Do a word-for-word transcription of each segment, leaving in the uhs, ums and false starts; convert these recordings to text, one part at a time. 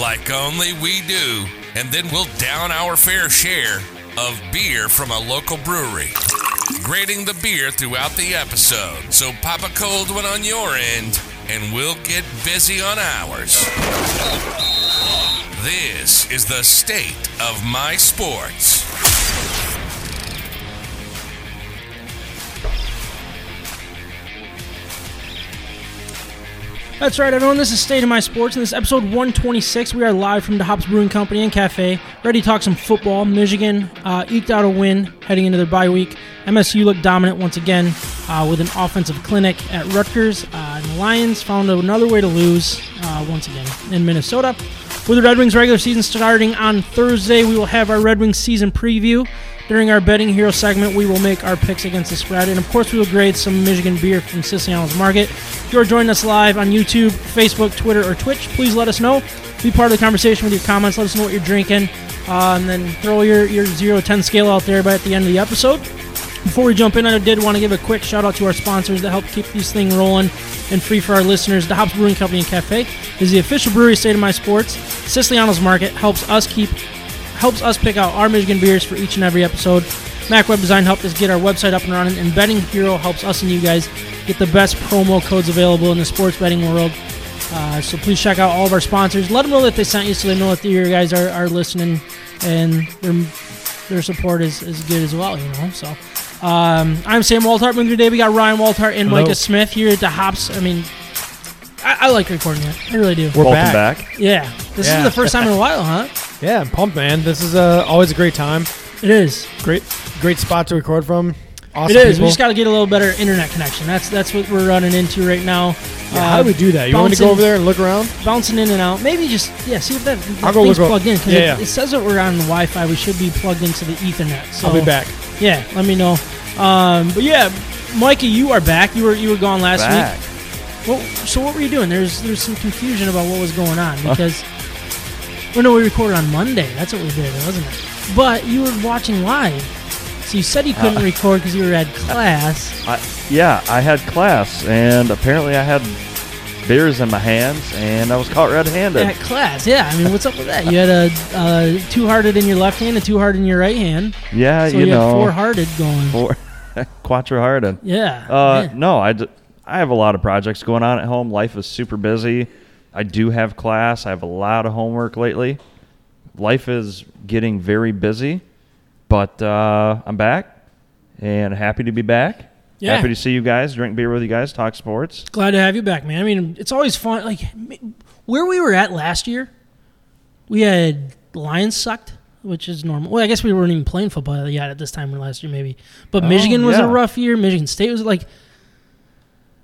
like only we do, and then we'll down our fair share of beer from a local brewery, grading the beer throughout the episode. So pop a cold one on your end, and we'll get busy on ours. This is the State of My Sports. That's right, everyone. This is State of My Sports. In this episode one twenty-six, we are live from the Hop's Brewing Company and Cafe, ready to talk some football. Michigan uh, eked out a win heading into their bye week. M S U looked dominant once again uh, with an offensive clinic at Rutgers. Uh, and the Lions found another way to lose uh, once again in Minnesota. With the Red Wings regular season starting on Thursday, we will have our Red Wings season preview. During our Betting Hero segment, we will make our picks against the spread. And, of course, we will grade some Michigan beer from Siciliano's Market. If you are joining us live on YouTube, Facebook, Twitter, or Twitch, please let us know. Be part of the conversation with your comments. Let us know what you're drinking. Uh, and then throw your, your zero to ten scale out there by at the end of the episode. Before we jump in, I did want to give a quick shout-out to our sponsors that help keep this thing rolling and free for our listeners. The Hop's Brewing Company and Cafe is the official brewery of State of My Sports. Siciliano's Market helps us keep... helps us pick out our Michigan beers for each and every episode. Mac Web Design helped us get our website up and running, and Betting Hero helps us and you guys get the best promo codes available in the sports betting world. Uh, so please check out all of our sponsors. Let them know that they sent you so they know that you guys are, are listening, and their, their support is, is good as well, you know. So um, I'm Sam Walther. Today we got Ryan Walther and Hello. Micah Smith here at the Hops. I mean, I, I like recording it. I really do. We're back. back. Yeah. This yeah. is the first time in a while, huh? Yeah, I'm pumped, man. This is uh, always a great time. It is. Great great spot to record from. Awesome It is. People. We just got to get a little better internet connection. That's that's what we're running into right now. Yeah, uh, how do we do that? You bouncing, want me to go over there and look around? Bouncing in and out. Maybe just, yeah, see if that if I'll go thing's look plugged up. in. Because yeah, it, yeah. it says that we're on the Wi-Fi. We should be plugged into the Ethernet. So, I'll be back. Yeah, let me know. Um, but, yeah, Micah, you are back. You were you were gone last back. week. Well, so what were you doing? There's there's some confusion about what was going on because... Huh? Well, no, we recorded on Monday. That's what we did, wasn't it? But you were watching live, so you said you couldn't uh, record because you were at class. I, yeah, I had class, and apparently I had beers in my hands, and I was caught red-handed. At class, yeah. I mean, what's up with that? You had a, a two-hearted in your left hand and two-hard in your right hand. Yeah, so you, you know. So you had four-hearted going. Four, quattro-hearted. Yeah. Uh, yeah. No, I, d- I have a lot of projects going on at home. Life is super busy. I do have class. I have a lot of homework lately. Life is getting very busy, but uh, I'm back and happy to be back. Yeah. Happy to see you guys, drink beer with you guys, talk sports. Glad to have you back, man. I mean, it's always fun. Like, where we were at last year, we had Lions sucked, which is normal. Well, I guess we weren't even playing football yet at this time or last year maybe. But oh, Michigan was yeah. a rough year. Michigan State was like,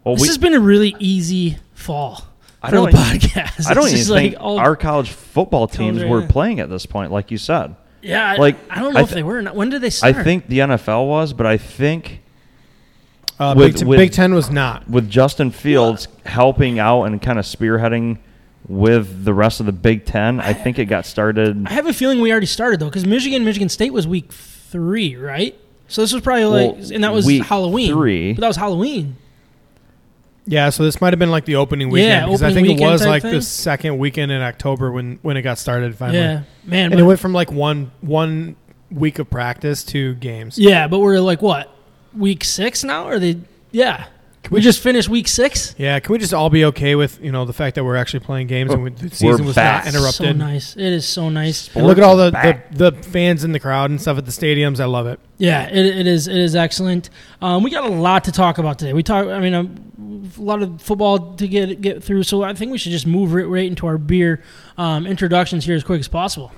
well, this we- has been a really easy fall. I don't, even, podcast. I don't even like think our college football teams were yeah. playing at this point, like you said. Yeah, like, I, I don't know I th- if they were or not. When did they start? I think the N F L was, but I think uh, with, Big, Ten, with, Big Ten was not. With Justin Fields yeah. helping out and kind of spearheading with the rest of the Big Ten, I, I think it got started. I have a feeling we already started, though, because Michigan, Michigan State was week three, right? So this was probably like, well, and that was Halloween. Three. But that was Halloween. Yeah, so this might have been like the opening weekend yeah, because opening I think it was like thing. the second weekend in October when, when it got started finally. Yeah, man. And it went from like one one week of practice to games. Yeah, but we're like what? Week six now? Or they Yeah. Can we, we just finished week six? Yeah, can we just all be okay with, you know, the fact that we're actually playing games oh, and we, the season was fast. not interrupted? So nice. It is so nice. Sports and look at all the, the, the fans in the crowd and stuff at the stadiums. I love it. Yeah, it, it is it is excellent. Um, we got a lot to talk about today. We talk I mean, a, a lot of football to get get through, so I think we should just move right, right into our beer um, introductions here as quick as possible.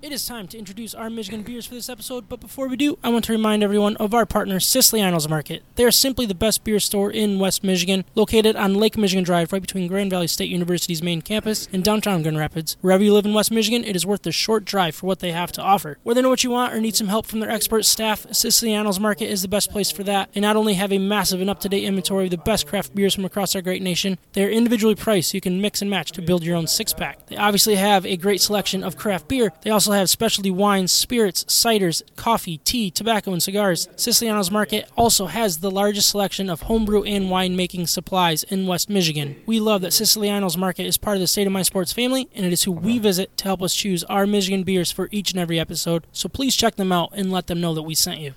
It is time to introduce our Michigan beers for this episode, but before we do, I want to remind everyone of our partner, Siciliano's Market. They are simply the best beer store in West Michigan, located on Lake Michigan Drive, right between Grand Valley State University's main campus and downtown Grand Rapids. Wherever you live in West Michigan, it is worth the short drive for what they have to offer. Whether you know what you want or need some help from their expert staff, Siciliano's Market is the best place for that. They not only have a massive and up-to-date inventory of the best craft beers from across our great nation, they are individually priced so you can mix and match to build your own six-pack. They obviously have a great selection of craft beer. They also have specialty wines, spirits, ciders, coffee, tea, tobacco, and cigars. Siciliano's Market also has the largest selection of homebrew and winemaking supplies in West Michigan. We love that Siciliano's Market is part of the State of My Sports family, and it is who we visit to help us choose our Michigan beers for each and every episode, so please check them out and let them know that we sent you.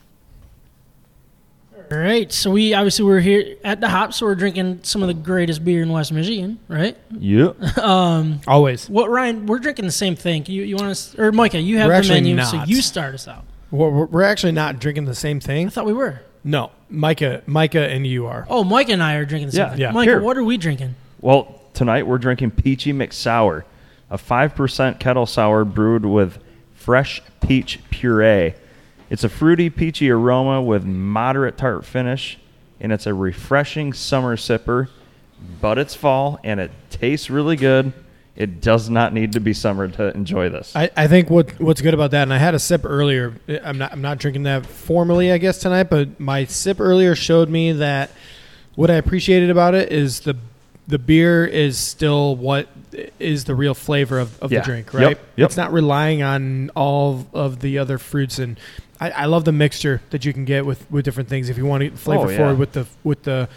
All right, so we obviously we're here at the Hop, so we're drinking some of the greatest beer in West Michigan, right? Yep. um, Always. What, Ryan? We're drinking the same thing. You you want to or Micah? You have we're the menu, not. So you start us out. We're, we're actually not drinking the same thing. I thought we were. No, Micah, Micah, and you are. Oh, Micah and I are drinking the same yeah, thing. Yeah. Micah, here. What are we drinking? Well, tonight we're drinking Peachy McSour, a five percent kettle sour brewed with fresh peach puree. It's a fruity, peachy aroma with moderate tart finish, and it's a refreshing summer sipper, but it's fall, and it tastes really good. It does not need to be summer to enjoy this. I, I think what what's good about that, and I had a sip earlier. I'm not I'm not drinking that formally, I guess, tonight, but my sip earlier showed me that what I appreciated about it is the the beer is still what is the real flavor of, of yeah. the drink, right? Yep, yep. It's not relying on all of the other fruits and – I love the mixture that you can get with, with different things. If you want to get flavor oh, yeah. forward with the with the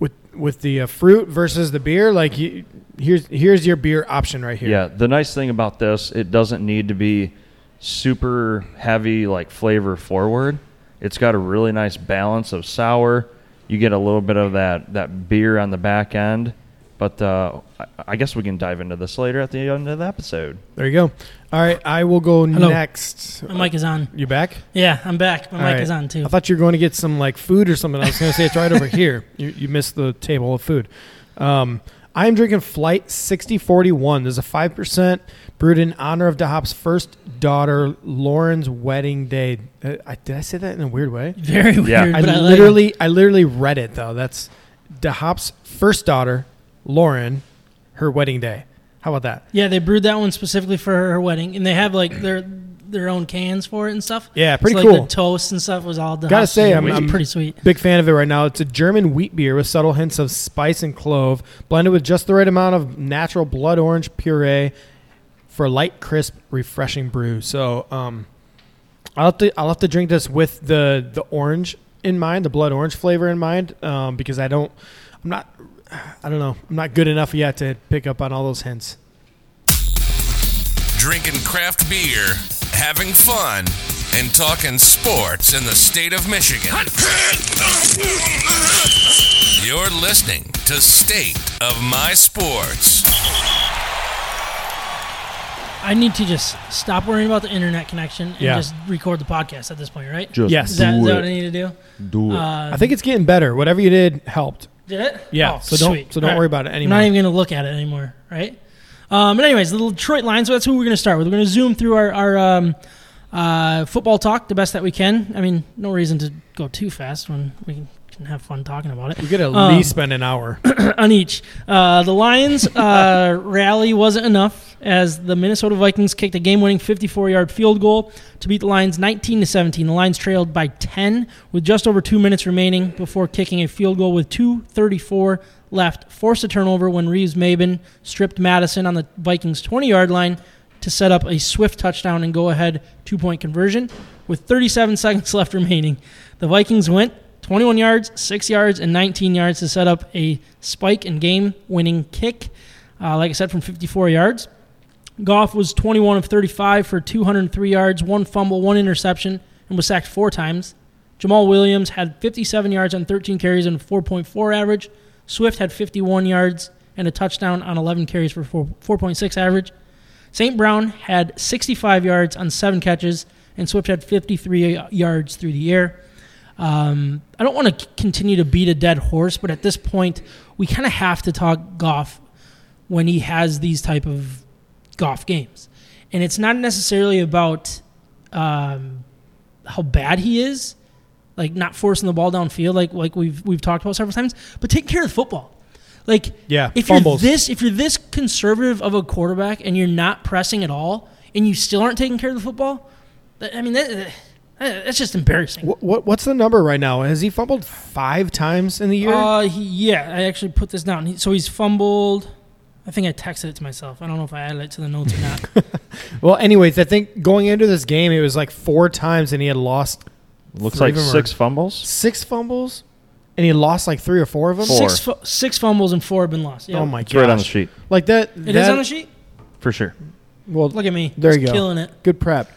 with with the uh, fruit versus the beer, like you, here's here's your beer option right here. Yeah, the nice thing about this, it doesn't need to be super heavy, like flavor forward. It's got a really nice balance of sour. You get a little bit of that that beer on the back end. But uh, I guess we can dive into this later at the end of the episode. There you go. All right, I will go Hello. next. My mic is on. You back? Yeah, I'm back. My All mic right. is on, too. I thought you were going to get some, like, food or something. I was going to say it's right over here. You, you missed the table of food. Um, I'm drinking Flight sixty forty-one. There's a five percent brewed in honor of DeHop's first daughter, Lauren's wedding day. Uh, I, did I say that in a weird way? Very yeah. weird. I, but literally, I, like I literally read it, though. That's DeHop's first daughter, Lauren, her wedding day. How about that? Yeah, they brewed that one specifically for her, her wedding, and they have like their their own cans for it and stuff. Yeah, pretty so, like, cool. The toast and stuff was all done. Gotta say, I'm, I'm pretty sweet. Big fan of it right now. It's a German wheat beer with subtle hints of spice and clove, blended with just the right amount of natural blood orange puree for light, crisp, refreshing brew. So, um, I'll have to I'll have to drink this with the the orange in mind, the blood orange flavor in mind, um, because I don't, I'm not. I don't know. I'm not good enough yet to pick up on all those hints. Drinking craft beer, having fun, and talking sports in the state of Michigan. You're listening to State of My Sports. I need to just stop worrying about the internet connection and yeah. just record the podcast at this point, right? Just yes. Is that, is that what I need to do? Do it. Uh, I think it's getting better. Whatever you did helped. Did it? Yeah. Oh, so don't sweet. so don't right. worry about it anymore. I'm not even going to look at it anymore, right? Um, but anyways, the Detroit Lions. So that's who we're going to start with. We're going to zoom through our our um, uh, football talk the best that we can. I mean, no reason to go too fast when we can have fun talking about it. We could at um, least spend an hour on each. Uh, the Lions uh, rally wasn't enough as the Minnesota Vikings kicked a game-winning fifty-four-yard field goal to beat the Lions nineteen to seventeen. The Lions trailed by ten with just over two minutes remaining before kicking a field goal with two thirty-four left, forced a turnover when Reeves Maben stripped Madison on the Vikings' twenty-yard line to set up a Swift touchdown and go-ahead two-point conversion. With thirty-seven seconds left remaining, the Vikings went twenty-one yards, six yards, and nineteen yards to set up a spike and game-winning kick, uh, like I said, from fifty-four yards. Goff was twenty-one of thirty-five for two hundred three yards, one fumble, one interception, and was sacked four times. Jamaal Williams had fifty-seven yards on thirteen carries and a four point four average. Swift had fifty-one yards and a touchdown on eleven carries for four point six average. Saint Brown had sixty-five yards on seven catches, and Swift had fifty-three yards through the air. Um, I don't want to continue to beat a dead horse, but at this point, we kind of have to talk Goff when he has these type of Goff games. And it's not necessarily about um, how bad he is, like not forcing the ball downfield, like like we've we've talked about several times, but take care of the football. Like, yeah, if fumbles. you're this if you're this conservative of a quarterback and you're not pressing at all and you still aren't taking care of the football, I mean that, that's just embarrassing. What, what what's the number right now? Has he fumbled five times in the year? Uh, he, yeah, I actually put this down. He, so he's fumbled. I think I texted it to myself. I don't know if I added it to the notes or not. Well, anyways, I think going into this game, it was like four times, and he had lost. Looks like six fumbles. Six fumbles, and he lost like three or four of them. Four. Six, fu- six fumbles and four have been lost. Yep. Oh my god! Right on the sheet. Like that. It that, is on the sheet. For sure. Well, look at me. There you go. Killing it. Good prep.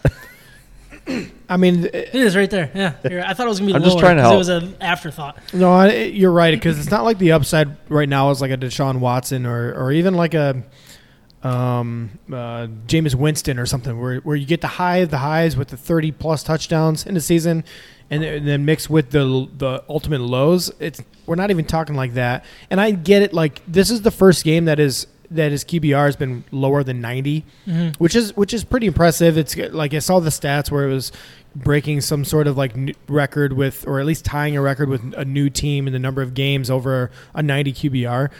I mean, it, it is right there. Yeah, you're right. I thought it was gonna be I'm lower because it was an afterthought. No, I, you're right because it's not like the upside right now is like a Deshaun Watson or or even like a um, uh, Jameis Winston or something where where you get the high of the highs with the thirty plus touchdowns in the season, and, and then mixed with the the ultimate lows. It's we're not even talking like that. And I get it. Like this is the first game that is. That his Q B R has been lower than ninety, mm-hmm. which is which is pretty impressive. It's like I saw the stats where it was breaking some sort of like record with, or at least tying a record with a new team in the number of games over a ninety Q B R.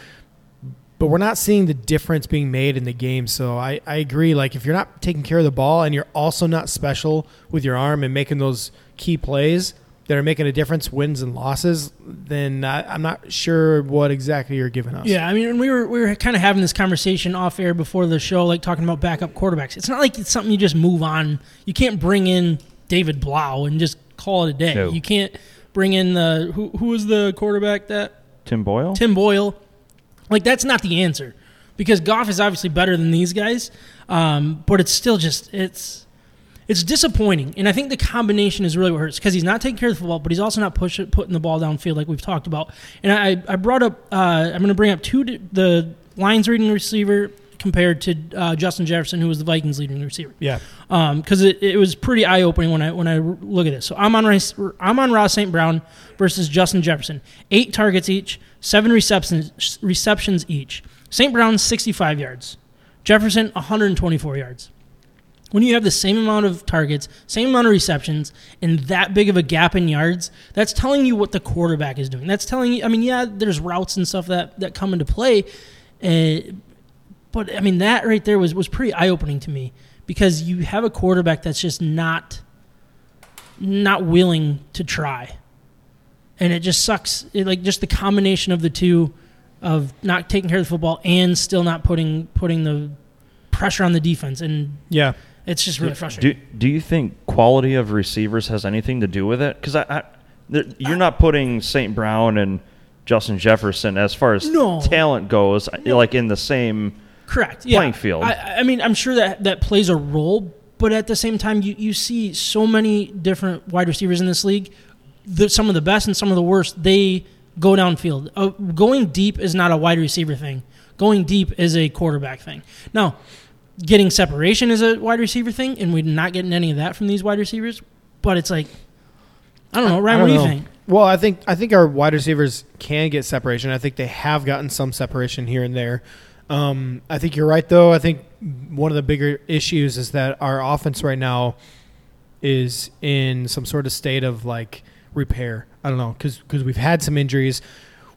But we're not seeing the difference being made in the game. So I, I agree. Like if you're not taking care of the ball and you're also not special with your arm and making those key plays that are making a difference, wins and losses, then I, I'm not sure what exactly you're giving us. Yeah, I mean, we were we were kind of having this conversation off air before the show, like talking about backup quarterbacks. It's not like it's something you just move on. You can't bring in David Blau and just call it a day. No. You can't bring in the who who was the quarterback that Tim Boyle. Tim Boyle, like that's not the answer, because Goff is obviously better than these guys, um, but it's still just it's. It's disappointing, and I think the combination is really what hurts because he's not taking care of the football, but he's also not push it, putting the ball downfield like we've talked about. And I, I brought up uh, – I'm going to bring up two the Lions leading receiver compared to uh, Justin Jefferson, who was the Vikings leading receiver. Yeah. Because um, it, it was pretty eye-opening when I when I look at this. So Amon-Ra Saint Brown versus Justin Jefferson, eight targets each, seven receptions, receptions each. Saint Brown, sixty-five yards. Jefferson, one hundred twenty-four yards. When you have the same amount of targets, same amount of receptions, and that big of a gap in yards, that's telling you what the quarterback is doing. That's telling you, I mean, yeah, there's routes and stuff that, that come into play, uh, but, I mean, that right there was, was pretty eye-opening to me because you have a quarterback that's just not not willing to try. And it just sucks. It, like, just the combination of the two of not taking care of the football and still not putting putting the pressure on the defense. And yeah. It's just really frustrating. Do, do you think quality of receivers has anything to do with it? Because I, I, you're not putting Saint Brown and Justin Jefferson as far as no. talent goes, no. like in the same Correct. playing yeah. field. I, I mean, I'm sure that, that plays a role, but at the same time, you, you see so many different wide receivers in this league. The, some of the best and some of the worst, they go downfield. Uh, going deep is not a wide receiver thing. Going deep is a quarterback thing. Now, getting separation is a wide receiver thing, and we're not getting any of that from these wide receivers. But it's like, I don't know, Ryan. I don't what do you know. think? Well, I think I think our wide receivers can get separation. I think they have gotten some separation here and there. Um, I think you're right, though. I think one of the bigger issues is that our offense right now is in some sort of state of like repair. I don't know because because we've had some injuries.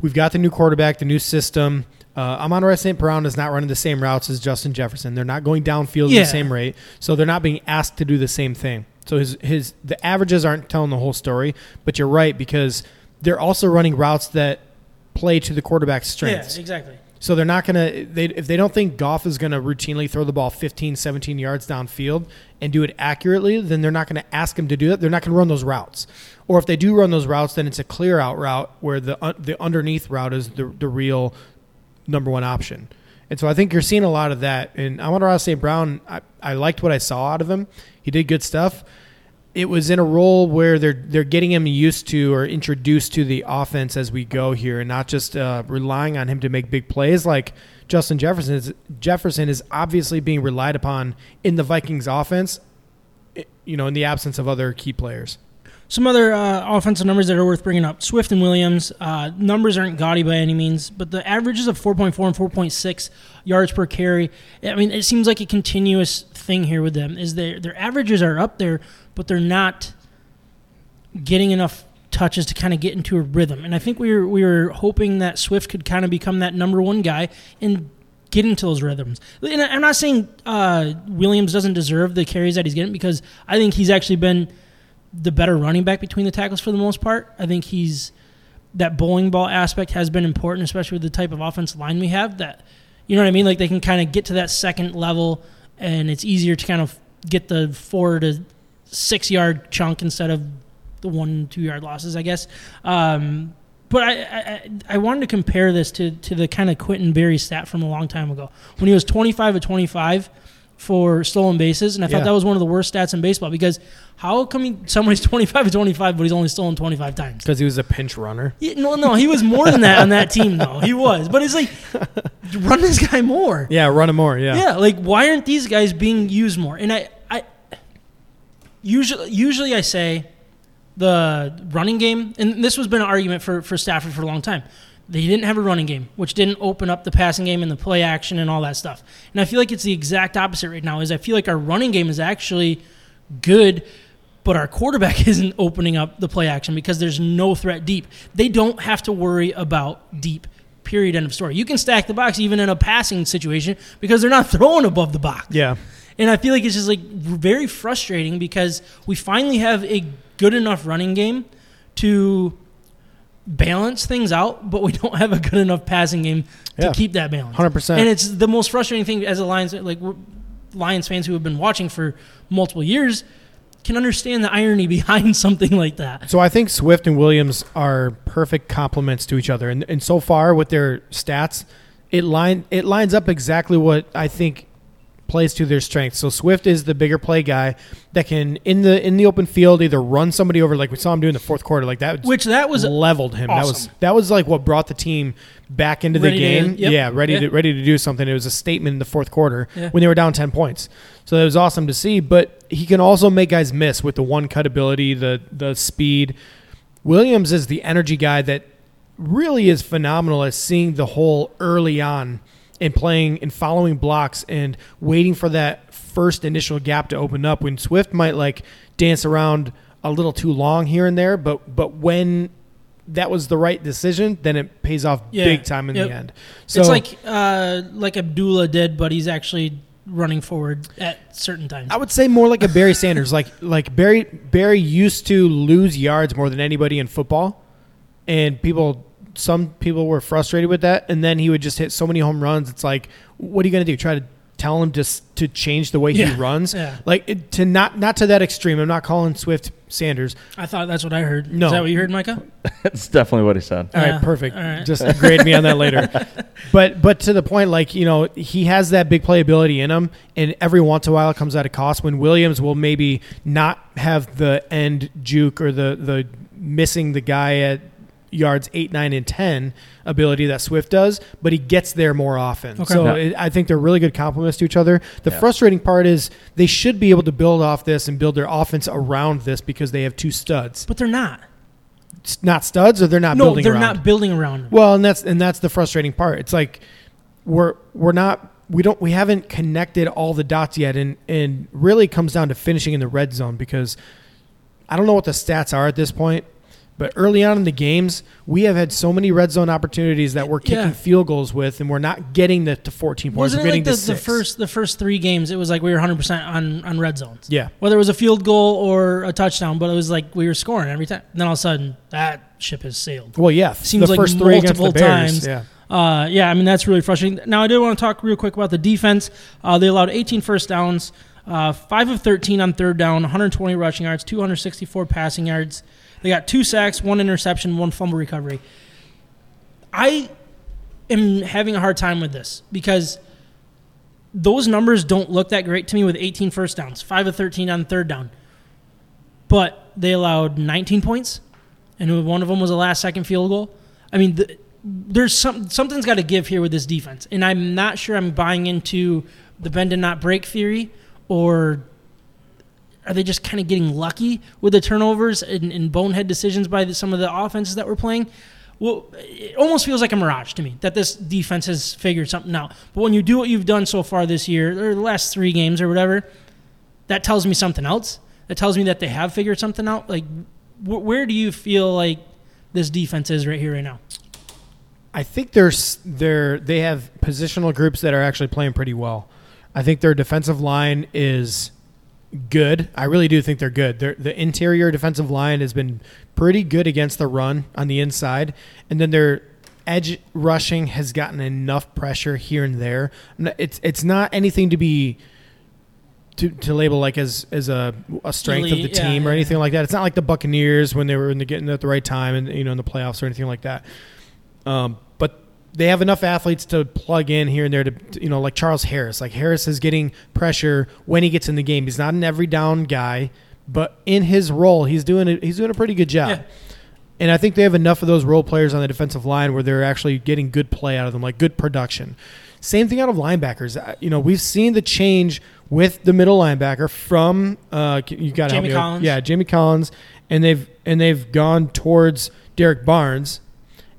We've got the new quarterback, the new system. Uh, Amon-Ra Saint Brown is not running the same routes as Justin Jefferson. They're not going downfield yeah. at the same rate, so they're not being asked to do the same thing. So his his the averages aren't telling the whole story, but you're right because they're also running routes that play to the quarterback's strengths. Yeah, exactly. So they're not going to they, – if they don't think Goff is going to routinely throw the ball fifteen, seventeen yards downfield and do it accurately, then they're not going to ask him to do that. They're not going to run those routes. Or if they do run those routes, then it's a clear-out route where the uh, the underneath route is the the real – number one option. And so I think you're seeing a lot of that. And I wonder how Saint Brown, I, I liked what I saw out of him. He did good stuff. It was in a role where they're they're getting him used to or introduced to the offense as we go here and not just uh, relying on him to make big plays like Justin Jefferson is, Jefferson is obviously being relied upon in the Vikings offense, you know, in the absence of other key players. Some other uh, offensive numbers that are worth bringing up. Swift and Williams, uh, numbers aren't gaudy by any means, but the averages of four point four and four point six yards per carry, I mean, it seems like a continuous thing here with them, is their their averages are up there, but they're not getting enough touches to kind of get into a rhythm. And I think we were, we were hoping that Swift could kind of become that number one guy and get into those rhythms. And I'm not saying uh, Williams doesn't deserve the carries that he's getting, because I think he's actually been the better running back between the tackles for the most part. I think he's that bowling ball aspect has been important, especially with the type of offensive line we have, that, you know what I mean? Like, they can kind of get to that second level and it's easier to kind of get the four to six yard chunk instead of the one, two yard losses, I guess. Um, but I, I, I wanted to compare this to, to the kind of Quentin Berry stat from a long time ago when he was twenty-five of twenty-five for stolen bases, and I yeah. thought that was one of the worst stats in baseball, because how come he, somebody's twenty-five of twenty-five, but he's only stolen twenty-five times? Because he was a pinch runner? Yeah, no, no, he was more than that on that team, though. He was. But it's like, run this guy more. Yeah, run him more, yeah. Yeah, like, why aren't these guys being used more? And I, I usually, usually I say the running game, and this has been an argument for, for Stafford for a long time. They didn't have a running game, which didn't open up the passing game and the play action and all that stuff. And I feel like it's the exact opposite right now. Is I feel like our running game is actually good, but our quarterback isn't opening up the play action because there's no threat deep. They don't have to worry about deep, period, end of story. You can stack the box even in a passing situation because they're not throwing above the box. Yeah. And I feel like it's just like very frustrating because we finally have a good enough running game to balance things out, but we don't have a good enough passing game to yeah. keep that balance. one hundred percent. And it's the most frustrating thing as a Lions, like Lions fans who have been watching for multiple years can understand the irony behind something like that. So I think Swift and Williams are perfect complements to each other. And and so far with their stats, it line it lines up exactly what I think plays to their strengths. So Swift is the bigger play guy that can in the in the open field either run somebody over like we saw him do in the fourth quarter, like that, which that was leveled him. Awesome. That was that was like what brought the team back into ready the game. To, yep. Yeah, ready yeah. to ready to do something. It was a statement in the fourth quarter yeah. when they were down ten points. So that was awesome to see. But he can also make guys miss with the one cut ability, the the speed. Williams is the energy guy that really is phenomenal at seeing the hole early on and playing and following blocks and waiting for that first initial gap to open up, when Swift might like dance around a little too long here and there, but but when that was the right decision, then it pays off yeah. big time in yep. the end. So it's like uh, like Abdullah did, but he's actually running forward at certain times. I would say more like a Barry Sanders, like like Barry Barry used to lose yards more than anybody in football, and people. Some people were frustrated with that, and then he would just hit so many home runs. It's like, what are you going to do? Try to tell him just to, to change the way yeah, he runs? Yeah. Like, it, to not not to that extreme. I'm not calling Swift Sanders. I thought that's what I heard. No. Is that what you heard, Micah? That's definitely what he said. All yeah. right, perfect. All right. Just grade me on that later. But but to the point, like, you know, he has that big playability in him, and every once in a while it comes at a cost when Williams will maybe not have the end juke or the, the missing the guy at yards eight, nine, and ten ability that Swift does, but he gets there more often. Okay. So yeah. it, I think they're really good complements to each other. The yeah. frustrating part is they should be able to build off this and build their offense around this because they have two studs. But they're not. It's not studs, or they're not no, building they're around? No, they're not building around them. Well, and that's and that's the frustrating part. It's like we're we're not we don't we haven't connected all the dots yet, and and really comes down to finishing in the red zone, because I don't know what the stats are at this point. But early on in the games, we have had so many red zone opportunities that we're kicking yeah. field goals with, and we're not getting the to fourteen points. Wasn't we're getting it like the, to six. the first the first three games, it was like we were one hundred percent on, on red zones. Yeah. Whether it was a field goal or a touchdown, but it was like we were scoring every time. And then all of a sudden, that ship has sailed. Well, yeah. Seems the like first three multiple the Bears, times. Yeah. Uh, yeah, I mean, that's really frustrating. Now, I did want to talk real quick about the defense. Uh, they allowed eighteen first downs, uh, five of thirteen on third down, one hundred twenty rushing yards, two hundred sixty-four passing yards. They got two sacks, one interception, one fumble recovery. I am having a hard time with this because those numbers don't look that great to me with eighteen first downs, five of thirteen on third down. But they allowed nineteen points, and one of them was a last-second field goal. I mean, the, there's some, something's got to give here with this defense, and I'm not sure I'm buying into the bend-and-not-break theory or – are they just kind of getting lucky with the turnovers and, and bonehead decisions by the, some of the offenses that we're playing? Well, it almost feels like a mirage to me that this defense has figured something out. But when you do what you've done so far this year, or the last three games or whatever, that tells me something else. That tells me that they have figured something out. Like, wh- where do you feel like this defense is right here, right now? I think there's they're they have positional groups that are actually playing pretty well. I think their defensive line is good. I really do think they're good. They're, the interior defensive line has been pretty good against the run on the inside, and then their edge rushing has gotten enough pressure here and there. It's it's not anything to be to, to label like as as a, a strength Elite, of the team yeah, or anything yeah. like that. It's not like the Buccaneers when they were in the, getting at the right time and you know in the playoffs or anything like that. Um, but they have enough athletes to plug in here and there to, to, you know, like Charles Harris. Like Harris is getting pressure when he gets in the game. He's not an every down guy, but in his role, he's doing a, he's doing a pretty good job. Yeah. And I think they have enough of those role players on the defensive line where they're actually getting good play out of them, like good production. Same thing out of linebackers. You know, we've seen the change with the middle linebacker from uh, you got Jamie Collins. Yeah, Jamie Collins, and they've and they've gone towards Derek Barnes,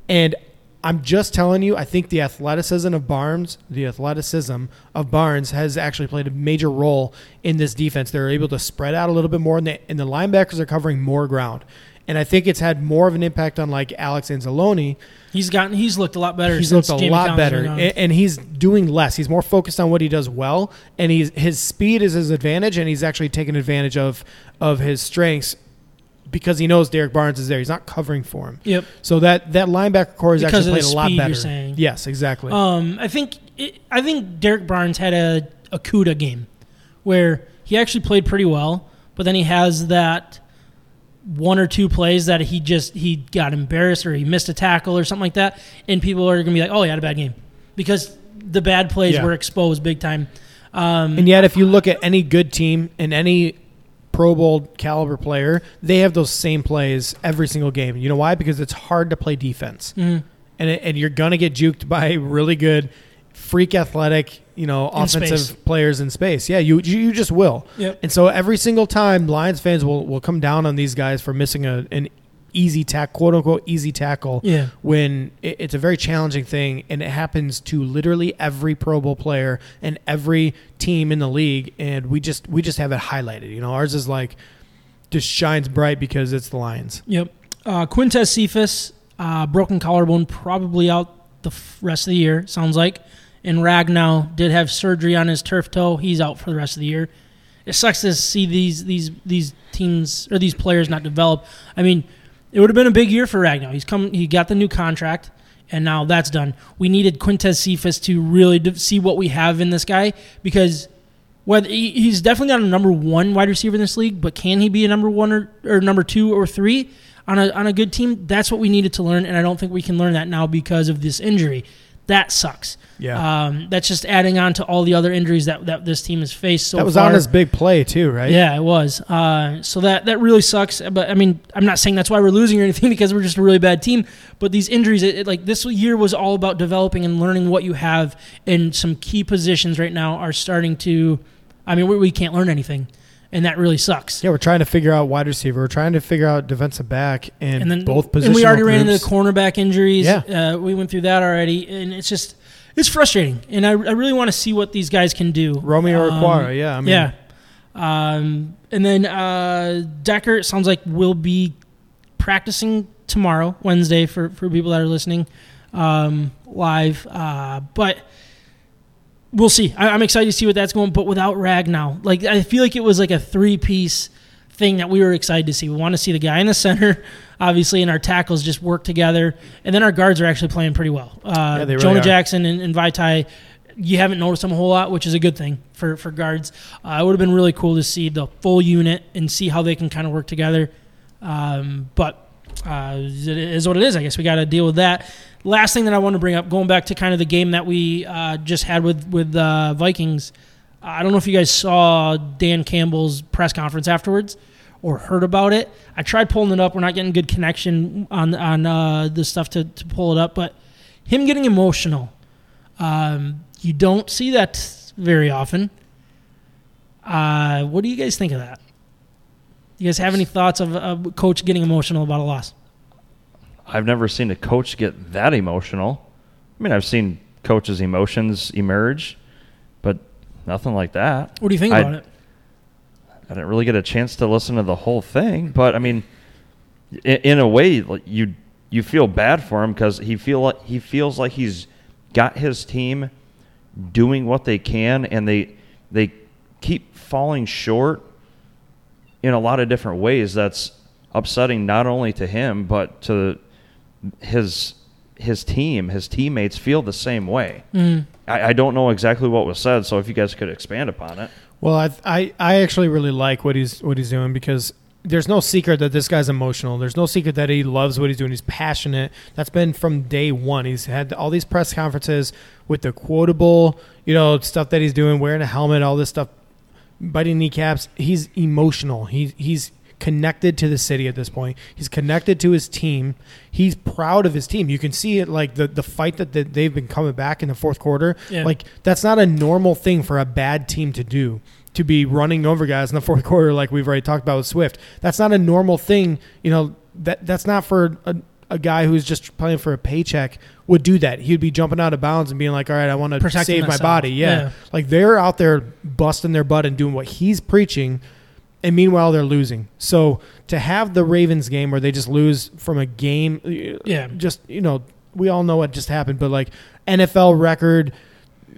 and I'm just telling you, I think the athleticism of Barnes, the athleticism of Barnes has actually played a major role in this defense. They're able to spread out a little bit more, and the, and the linebackers are covering more ground. And I think it's had more of an impact on like Alex Anzalone. He's gotten, he's looked a lot better. He's looked a lot better, and, and he's doing less. He's more focused on what he does well, and he's his speed is his advantage, and he's actually taken advantage of of his strengths. Because he knows Derek Barnes is there. He's not covering for him. Yep. So that, that linebacker core is actually played a lot better. Because of the speed, you're saying. Yes, exactly. Um, I think it, I think Derek Barnes had a, a CUDA game where he actually played pretty well, but then he has that one or two plays that he just he got embarrassed or he missed a tackle or something like that, and people are going to be like, oh, he had a bad game. Because the bad plays yeah. were exposed big time. Um, and yet if you look at any good team and any – Pro Bowl caliber player, they have those same plays every single game. You know why? Because it's hard to play defense. Mm-hmm. And it, and you're going to get juked by really good freak athletic, you know, in offensive space. Players in space. Yeah, you you just will. Yep. And so every single time Lions fans will, will come down on these guys for missing a, an easy tackle, quote unquote easy tackle, yeah. when it, it's a very challenging thing, and it happens to literally every Pro Bowl player and every team in the league, and we just we just have it highlighted. You know, ours is like just shines bright because it's the Lions. Yep. Uh, Quintez Cephas, uh, broken collarbone, probably out the f- rest of the year, sounds like. And Ragnow did have surgery on his turf toe. He's out for the rest of the year. It sucks to see these these these teams or these players not develop. I mean, it would have been a big year for Ragnow. He's come. He got the new contract, and now that's done. We needed Quintez Cephas to really d- see what we have in this guy, because whether he, he's definitely not a number one wide receiver in this league, but can he be a number one or, or number two or three on a on a good team? That's what we needed to learn, and I don't think we can learn that now because of this injury. That sucks. Yeah. Um, that's just adding on to all the other injuries that, that this team has faced so far. That was far. On his big play too, right? Yeah, it was. Uh, so that, that really sucks. But, I mean, I'm not saying that's why we're losing or anything, because we're just a really bad team. But these injuries, it, it, like this year was all about developing and learning what you have. And some key positions right now are starting to – I mean, we, we can't learn anything. And that really sucks. Yeah, we're trying to figure out wide receiver. We're trying to figure out defensive back and, and then, both positions. And we already groups. ran into the cornerback injuries. Yeah. Uh, we went through that already. And it's just, it's frustrating. And I, I really want to see what these guys can do. Romeo um, Okwara, yeah. I mean. Yeah. Um, and then uh, Decker, it sounds like, will be practicing tomorrow, Wednesday, for, for people that are listening um, live. Uh, but... We'll see. I'm excited to see what that's going, but without Ragnow. Like, I feel like it was like a three-piece thing that we were excited to see. We want to see the guy in the center, obviously, and our tackles just work together. And then our guards are actually playing pretty well. Uh, yeah, they really Jonah are. Jackson and, and Vaitai, you haven't noticed them a whole lot, which is a good thing for, for guards. Uh, it would have been really cool to see the full unit and see how they can kind of work together. Um, but uh, it is what it is. I guess we got to deal with that. Last thing that I want to bring up, going back to kind of the game that we uh, just had with with the uh, Vikings, I don't know if you guys saw Dan Campbell's press conference afterwards or heard about it. I tried pulling it up. We're not getting good connection on on uh, the stuff to, to pull it up, but him getting emotional, um, you don't see that very often. Uh, what do you guys think of that? You guys have any thoughts of a coach getting emotional about a loss? I've never seen a coach get that emotional. I mean, I've seen coaches' emotions emerge, but nothing like that. What do you think I, about it? I didn't really get a chance to listen to the whole thing, but I mean, in, in a way, you you feel bad for him because he feel like, he feels like he's got his team doing what they can, and they they keep falling short in a lot of different ways. That's upsetting not only to him but to his his team. His teammates feel the same way. Mm. I, I don't know exactly what was said, so if you guys could expand upon it. Well, I, I I actually really like what he's what he's doing because there's no secret that this guy's emotional. There's no secret that he loves what he's doing. He's passionate. That's been from day one. He's had all these press conferences with the quotable, you know, stuff that he's doing, wearing a helmet, all this stuff, biting kneecaps. He's emotional. He, he's connected to the city at this point. He's connected to his team. He's proud of his team. You can see it, like the the fight that the, they've been coming back in the fourth quarter. Yeah. Like, that's not a normal thing for a bad team to do, to be running over guys in the fourth quarter like we've already talked about with Swift. That's not a normal thing. You know, that that's not for a, a guy who's just playing for a paycheck would do that. He'd be jumping out of bounds and being like, all right, I want to save my body. Yeah. yeah. Like, they're out there busting their butt and doing what he's preaching, and meanwhile, they're losing. So to have the Ravens game where they just lose from a game, yeah, just, you know, we all know what just happened, but like N F L record,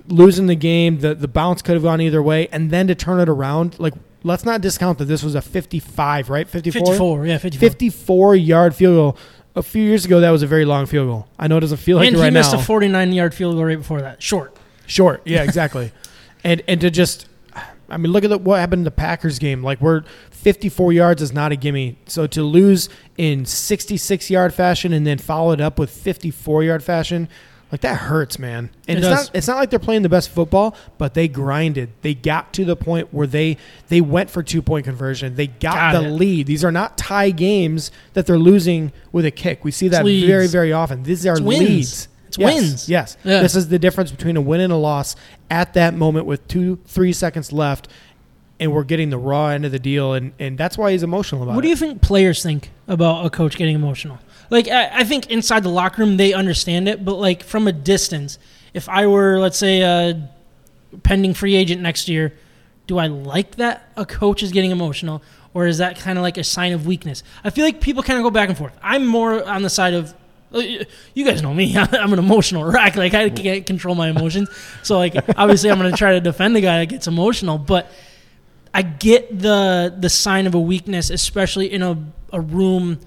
losing the game, the, the bounce could have gone either way, and then to turn it around, like, let's not discount that this was a fifty-five, right? fifty-four? fifty-four, yeah, fifty-four. fifty-four-yard field goal. A few years ago, that was a very long field goal. I know it doesn't feel like it right now. And he missed a forty-nine-yard field goal right before that. Short. Short, yeah, exactly. and and to just... I mean, look at the, what happened in the Packers game. Like, we're fifty-four yards is not a gimme. So to lose in sixty-six-yard fashion and then follow it up with fifty-four-yard fashion, like, that hurts, man. And it it's does. not it's not like they're playing the best football, but they grinded. They got to the point where they they went for two-point conversion. They got, got the it. lead. These are not tie games that they're losing with a kick. We see that very, very often. These are leads. leads. Yes, wins. Yes. Yeah. This is the difference between a win and a loss at that moment with two, three seconds left, and we're getting the raw end of the deal, and, and that's why he's emotional about it. What do you think players think about a coach getting emotional? Like, I, I think inside the locker room they understand it, but, like, from a distance, if I were, let's say, a pending free agent next year, do I like that a coach is getting emotional, or is that kind of like a sign of weakness? I feel like people kind of go back and forth. I'm more on the side of, you guys know me. I'm an emotional wreck. Like, I can't control my emotions. So, like, obviously I'm going to try to defend the guy that gets emotional. But I get the the sign of a weakness, especially in a, a room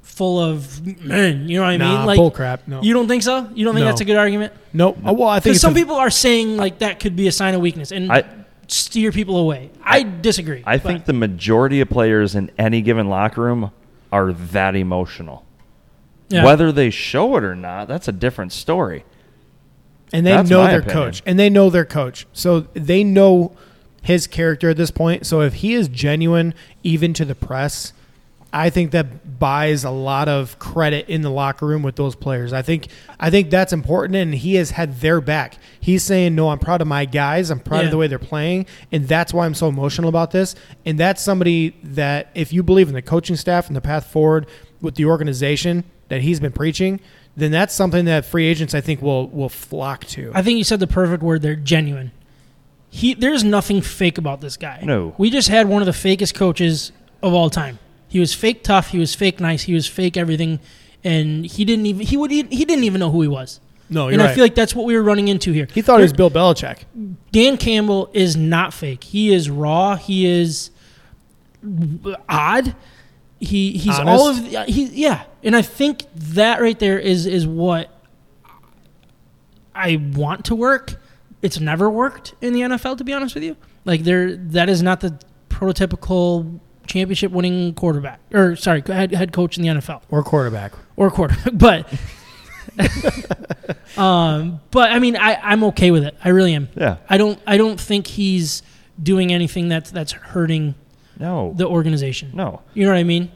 full of men. You know what I nah, mean? Like, bull crap. No. You don't think so? You don't think no. that's a good argument? Nope. No. Well, I think some a- people are saying, like, that could be a sign of weakness and I, steer people away. I, I disagree. I but. think the majority of players in any given locker room are that emotional. Yeah. Whether they show it or not, that's a different story. And they that's know their opinion. coach. And they know their coach. So they know his character at this point. So if he is genuine, even to the press, I think that buys a lot of credit in the locker room with those players. I think I think that's important, and he has had their back. He's saying, no, I'm proud of my guys. I'm proud yeah. of the way they're playing, and that's why I'm so emotional about this. And that's somebody that if you believe in the coaching staff and the path forward with the organization – that he's been preaching, then that's something that free agents, I think, will will flock to. I think you said the perfect word there, genuine. He There's nothing fake about this guy. No. We just had one of the fakest coaches of all time. He was fake tough, he was fake nice, he was fake everything, and he didn't even he would he, he didn't even know who he was. No, you're and right. I feel like that's what we were running into here. He thought he was Bill Belichick. Dan Campbell is not fake. He is raw, he is odd. He he's Honest. all of the, he yeah, and I think that right there is is what I want to work. It's never worked in the N F L, to be honest with you. Like there, that is not the prototypical championship-winning quarterback, or sorry, head head coach in the N F L or quarterback or quarterback. But um, but I mean, I I'm okay with it. I really am. Yeah. I don't I don't think he's doing anything that's that's hurting. No. The organization. No. You know what I mean?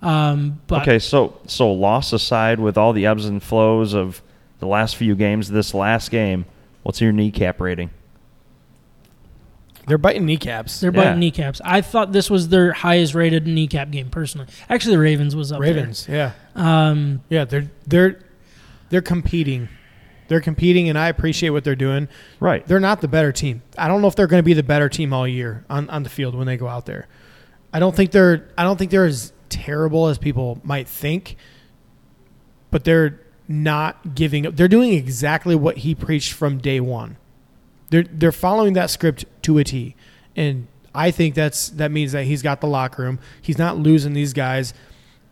Um, but okay, so so loss aside, with all the ebbs and flows of the last few games, this last game, what's your kneecap rating? They're biting kneecaps. They're biting yeah. kneecaps. I thought this was their highest rated kneecap game personally. Actually, the Ravens was up Ravens, there. yeah. Um, yeah, they're they're they're competing. They're competing, and I appreciate what they're doing. Right. They're not the better team. I don't know if they're going to be the better team all year on, on the field when they go out there. I don't think they're I don't think they're as terrible as people might think, but they're not giving up. They're doing exactly what he preached from day one. They're they're following that script to a T, and I think that's that means that he's got the locker room. He's not losing these guys.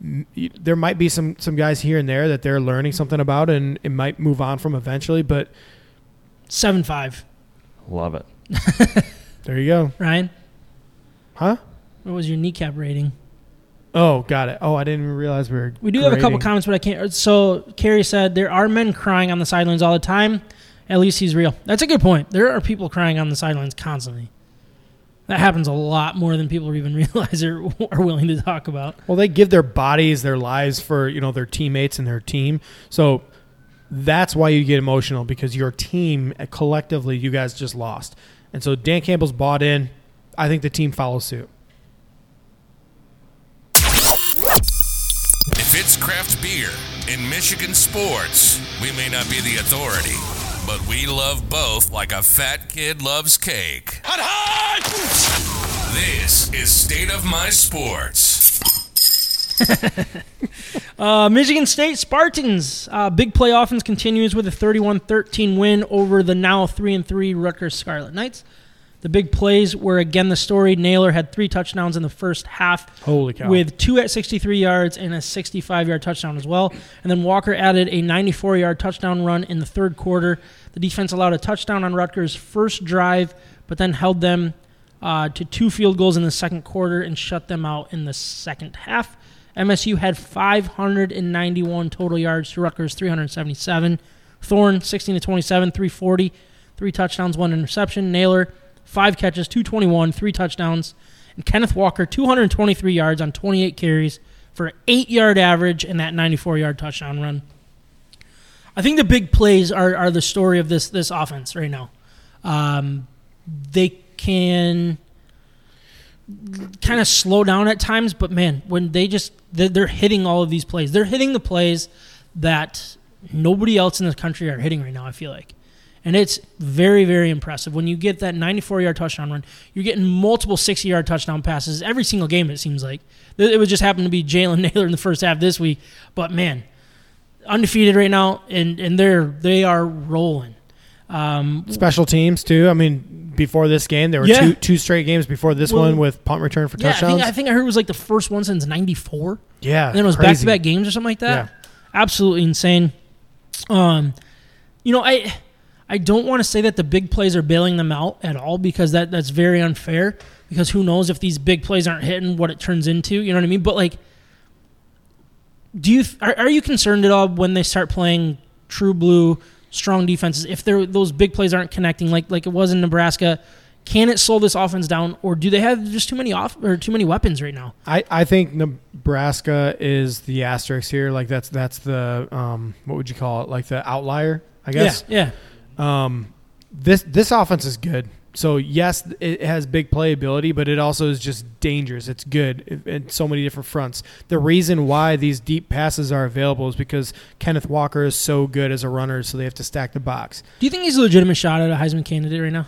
There might be some some guys here and there that they're learning something about, and it might move on from eventually. But seven five, love it. There you go, Ryan. Huh? What was your kneecap rating? Oh, got it. Oh, I didn't even realize we were. We do grading. Have a couple comments, but I can't. So Carrie said there are men crying on the sidelines all the time. At least he's real. That's a good point. There are people crying on the sidelines constantly. That happens a lot more than people even realize or are willing to talk about. Well, they give their bodies, their lives for, you know, their teammates and their team. So that's why you get emotional, because your team collectively, you guys just lost. And so Dan Campbell's bought in. I think the team follows suit. If it's craft beer in Michigan sports, we may not be the authority, but we love both like a fat kid loves cake. Hot, hot! This is State of My Sports. uh, Michigan State Spartans. Uh, big play offense continues with a thirty-one thirteen win over the now three and three Rutgers Scarlet Knights. The big plays were, again, the story. Nailor had three touchdowns in the first half. Holy cow. With two at sixty-three yards and a sixty-five-yard touchdown as well. And then Walker added a ninety-four-yard touchdown run in the third quarter. The defense allowed a touchdown on Rutgers' first drive, but then held them uh, to two field goals in the second quarter and shut them out in the second half. M S U had five hundred ninety-one total yards to Rutgers' three hundred seventy-seven. Thorne, sixteen to twenty-seven, three forty, three touchdowns, one interception. Nailor, five catches, two twenty-one, three touchdowns. And Kenneth Walker, two hundred twenty-three yards on twenty-eight carries for an eight-yard average and that ninety-four-yard touchdown run. I think the big plays are, are the story of this this offense right now. Um, they can kind of slow down at times, but, man, when they just they're, they're hitting all of these plays. They're hitting the plays that nobody else in this country are hitting right now, I feel like. And it's very, very impressive. When you get that ninety-four-yard touchdown run, you're getting multiple sixty-yard touchdown passes every single game, it seems like. It would just happen to be Jalen Nailor in the first half this week. But, man, undefeated right now, and, and they're, they are rolling. Um, Special teams, too. I mean, before this game, there were yeah. two two straight games before this well, one with punt return for yeah, touchdowns. I think, I think I heard it was like the first one since ninety-four. Yeah, and then it was crazy. Back-to-back games or something like that. Yeah. Absolutely insane. Um, you know, I – I don't want to say that the big plays are bailing them out at all, because that, that's very unfair, because who knows if these big plays aren't hitting what it turns into, you know what I mean? But, like, do you are, are you concerned at all when they start playing true blue, strong defenses, if those big plays aren't connecting like, like it was in Nebraska? Can it slow this offense down, or do they have just too many off or too many weapons right now? I, I think Nebraska is the asterisk here. Like, that's that's the, um, what would you call it, like the outlier, I guess? Yeah, yeah. Um, this this offense is good. So, yes, it has big playability, but it also is just dangerous. It's good in so many different fronts. The reason why these deep passes are available is because Kenneth Walker is so good as a runner, so they have to stack the box. Do you think he's a legitimate shot at a Heisman candidate right now?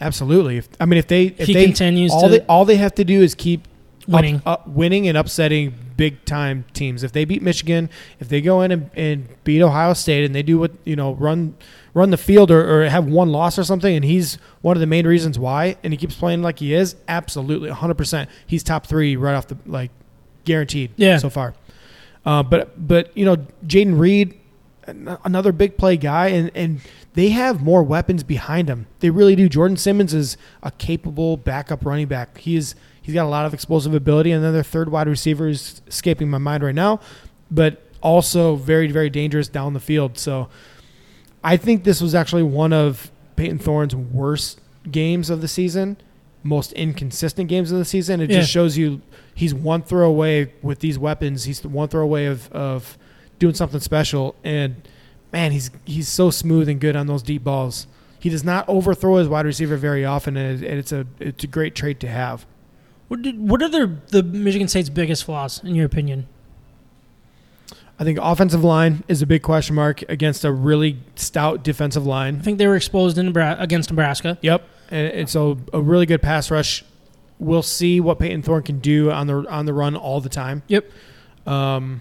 Absolutely. If, I mean, if they if, if he they, continues all to they, all they have to do is keep winning, up, up, winning and upsetting big-time teams. If they beat Michigan, if they go in and, and beat Ohio State and they do what, you know, run – run the field or, or have one loss or something, and he's one of the main reasons why, and he keeps playing like he is, absolutely, one hundred percent. He's top three right off the, like, guaranteed yeah. so far. Uh, but, but you know, Jayden Reed, another big play guy, and, and they have more weapons behind him. They really do. Jordan Simmons is a capable backup running back. He is, he's got a lot of explosive ability, and then their third wide receiver is escaping my mind right now, but also very, very dangerous down the field. So, I think this was actually one of Peyton Thorne's worst games of the season, most inconsistent games of the season. It yeah. just shows you he's one throw away with these weapons. He's one throw away of, of doing something special. And, man, he's he's so smooth and good on those deep balls. he does not overthrow his wide receiver very often, and it's a it's a great trait to have. What did, what are the, the Michigan State's biggest flaws, in your opinion? I think offensive line is a big question mark against a really stout defensive line. I think they were exposed in Nebraska, against Nebraska. Yep, and, and so a really good pass rush. We'll see what Peyton Thorne can do on the on the run all the time. Yep. Um,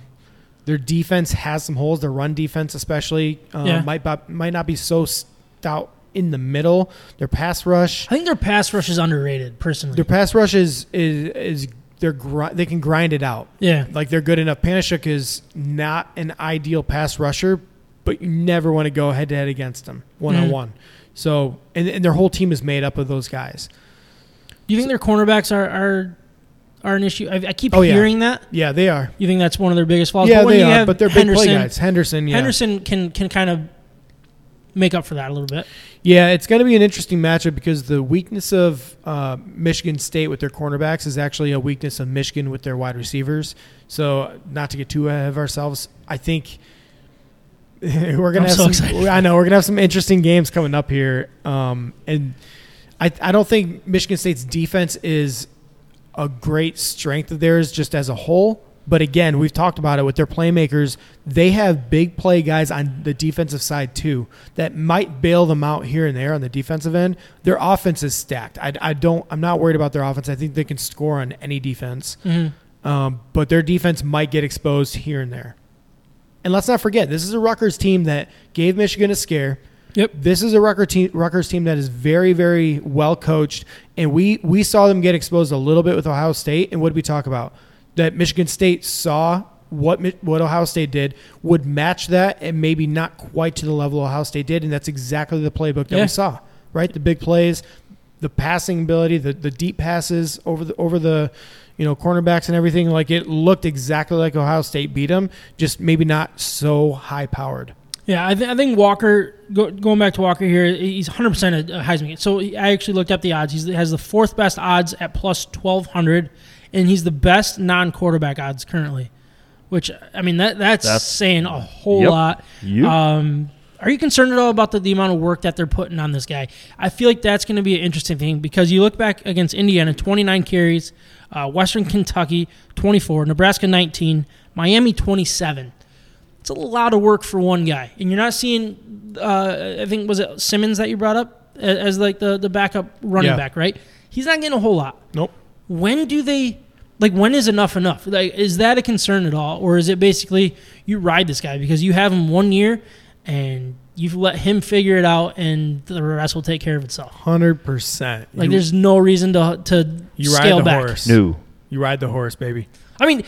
their defense has some holes. Their run defense, especially, um, yeah. might might not be so stout in the middle. Their pass rush. I think their pass rush is underrated, personally. Their pass rush is is is. They're gr- they can grind it out. Yeah. Like, they're good enough. Panishuk is not an ideal pass rusher, but you never want to go head-to-head against them, one-on-one. Mm-hmm. So, and, and their whole team is made up of those guys. Do you think so, their cornerbacks are, are are an issue? I, I keep oh, hearing yeah. that. Yeah, they are. You think that's one of their biggest flaws? Yeah, they are, but they're big play guys. Henderson, yeah. Henderson can, can kind of make up for that a little bit. Yeah, it's going to be an interesting matchup because the weakness of uh, Michigan State with their cornerbacks is actually a weakness of Michigan with their wide receivers. So, not to get too ahead of ourselves, I think we're going to have so some excited. I know we're going to have some interesting games coming up here. Um, and I, I don't think Michigan State's defense is a great strength of theirs just as a whole. But again, we've talked about it with their playmakers. They have big play guys on the defensive side too that might bail them out here and there on the defensive end. Their offense is stacked. I, I don't. I'm not worried about their offense. I think they can score on any defense. Mm-hmm. Um, but their defense might get exposed here and there. And let's not forget, this is a Rutgers team that gave Michigan a scare. Yep. This is a Rutgers team, Rutgers team that is very, very well coached, and we we saw them get exposed a little bit with Ohio State. And what did we talk about? That Michigan State saw what what Ohio State did, would match that, and maybe not quite to the level Ohio State did, and that's exactly the playbook that yeah. we saw, right? The big plays, the passing ability, the, the deep passes over the over the you know cornerbacks and everything. Like, it looked exactly like Ohio State beat them, just maybe not so high powered. Yeah, I, th- I think Walker. Go, going back to Walker here, he's one hundred percent a Heisman. So I actually looked up the odds. He has the fourth best odds at plus twelve hundred. And he's the best non-quarterback odds currently, which, I mean, that that's, that's saying a whole yep, lot. Yep. Um, are you concerned at all about the, the amount of work that they're putting on this guy? I feel like that's going to be an interesting thing because you look back against Indiana, twenty-nine carries, uh, Western Kentucky, twenty-four, Nebraska, nineteen, Miami, twenty-seven. It's a lot of work for one guy. And you're not seeing, uh, I think, was it Simmons that you brought up as like the, the backup running yeah. back, right? He's not getting a whole lot. Nope. When do they... Like, when is enough enough? Like, is that a concern at all? Or is it basically you ride this guy because you have him one year and you've let him figure it out and the rest will take care of itself? one hundred percent. Like, you, there's no reason to, to you scale ride the back. Horse. No. You ride the horse, baby. I mean,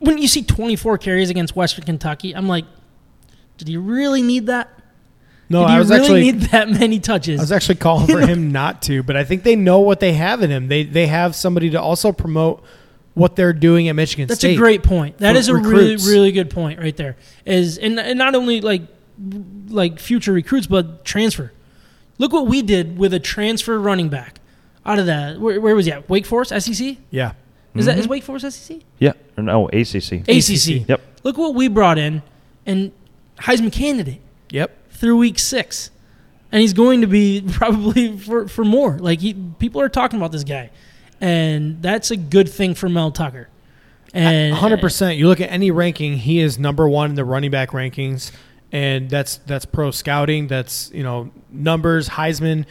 when you see twenty-four carries against Western Kentucky, I'm like, did you really need that? No, Did I was really actually need that many touches. I was actually calling for him not to, but I think they know what they have in him. They they have somebody to also promote what they're doing at Michigan That's State. That's a great point. That is a recruits. really really good point right there. Is and, and not only like like future recruits, but transfer. Look what we did with a transfer running back out of that. Where, where was he at? Wake Forest, S E C? Yeah. Is mm-hmm. that is Wake Forest S E C? Yeah. Or no, A C C. A C C. Yep. Look what we brought in, and Heisman candidate. Yep. Through week six, and he's going to be probably for, for more. Like, he, people are talking about this guy, and that's a good thing for Mel Tucker. And one hundred percent. You look at any ranking, he is number one in the running back rankings, and that's that's pro scouting, that's you know numbers, Heisman,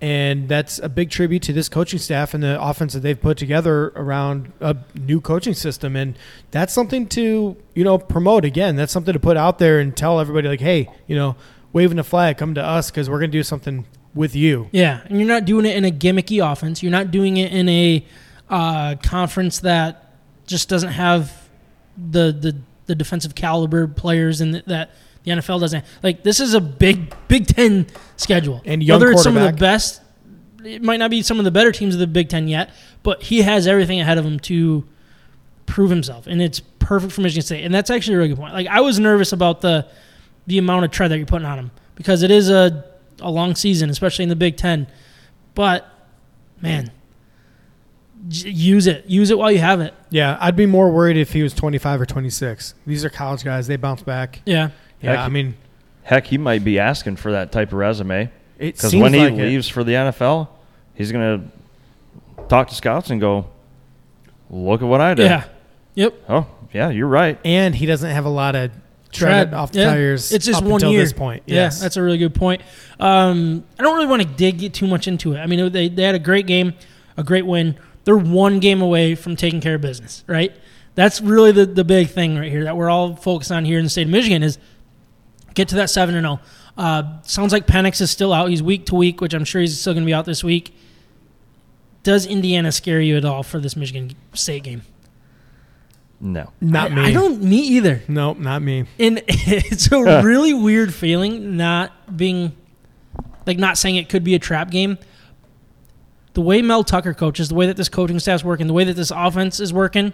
and that's a big tribute to this coaching staff and the offense that they've put together around a new coaching system, and that's something to you know promote. Again, that's something to put out there and tell everybody, like, hey, you know. waving a flag, come to us because we're going to do something with you. Yeah, and you're not doing it in a gimmicky offense. You're not doing it in a uh, conference that just doesn't have the the, the defensive caliber players and th- that the N F L doesn't. Like, this is a big Big Ten schedule. And young Whether it's some of the best, it might not be some of the better teams of the Big Ten yet, but he has everything ahead of him to prove himself, and it's perfect for Michigan State. And that's actually a really good point. Like, I was nervous about the – the amount of tread that you're putting on him because it is a, a long season, especially in the Big Ten. But, man, j- use it. Use it while you have it. Yeah, I'd be more worried if he was twenty-five or twenty-six. These are college guys. They bounce back. Yeah. Yeah, heck, I mean. Heck, he might be asking for that type of resume. Because when he like leaves it. for the N F L, he's going to talk to scouts and go, look at what I did. Yeah. Yep. Oh, yeah, you're right. And he doesn't have a lot of tread off the yeah. tires it's just up one until year. this point. Yeah, yes. That's a really good point. Um, I don't really want to dig too much into it. I mean, they, they had a great game, a great win. They're one game away from taking care of business, right? That's really the, the big thing right here that we're all focused on here in the state of Michigan is get to that seven and oh. Uh, sounds like Penix is still out. He's week to week, which I'm sure he's still going to be out this week. Does Indiana scare you at all for this Michigan State game? No. Not I, me. I don't, me either. No, not me. And it's a really weird feeling not being, like not saying it could be a trap game. The way Mel Tucker coaches, the way that this coaching staff's working, the way that this offense is working,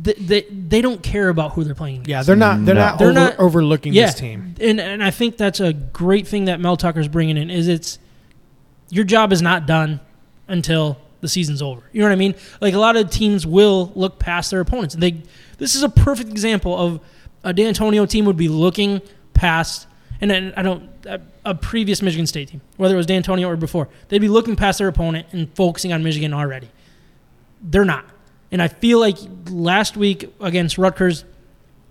they they, they don't care about who they're playing against. Yeah, they're not they're no. not, they're over, not overlooking yeah, this team. And and I think that's a great thing that Mel Tucker's bringing in is it's your job is not done until the season's over. You know what I mean? Like a lot of teams will look past their opponents. They this is a perfect example of a D'Antonio team would be looking past and, and I don't a, a previous Michigan State team, whether it was D'Antonio or before, they'd be looking past their opponent and focusing on Michigan already. They're not. And I feel like last week against Rutgers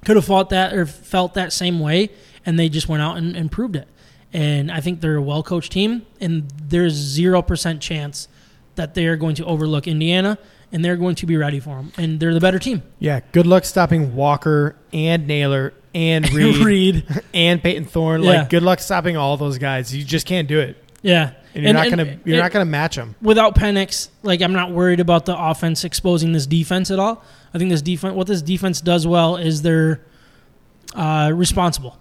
could have fought that or felt that same way, and they just went out and, and proved it. And I think they're a well-coached team, and there's zero percent chance that they are going to overlook Indiana, and they're going to be ready for them. And they're the better team. Yeah, good luck stopping Walker and Nailor and Reed, Reed. and Peyton Thorne. Yeah. Like, good luck stopping all those guys. You just can't do it. Yeah. And you're and, not going to you're it, not going to match them. Without Penix, like I'm not worried about the offense exposing this defense at all. I think this defense what this defense does well is they're uh, responsible,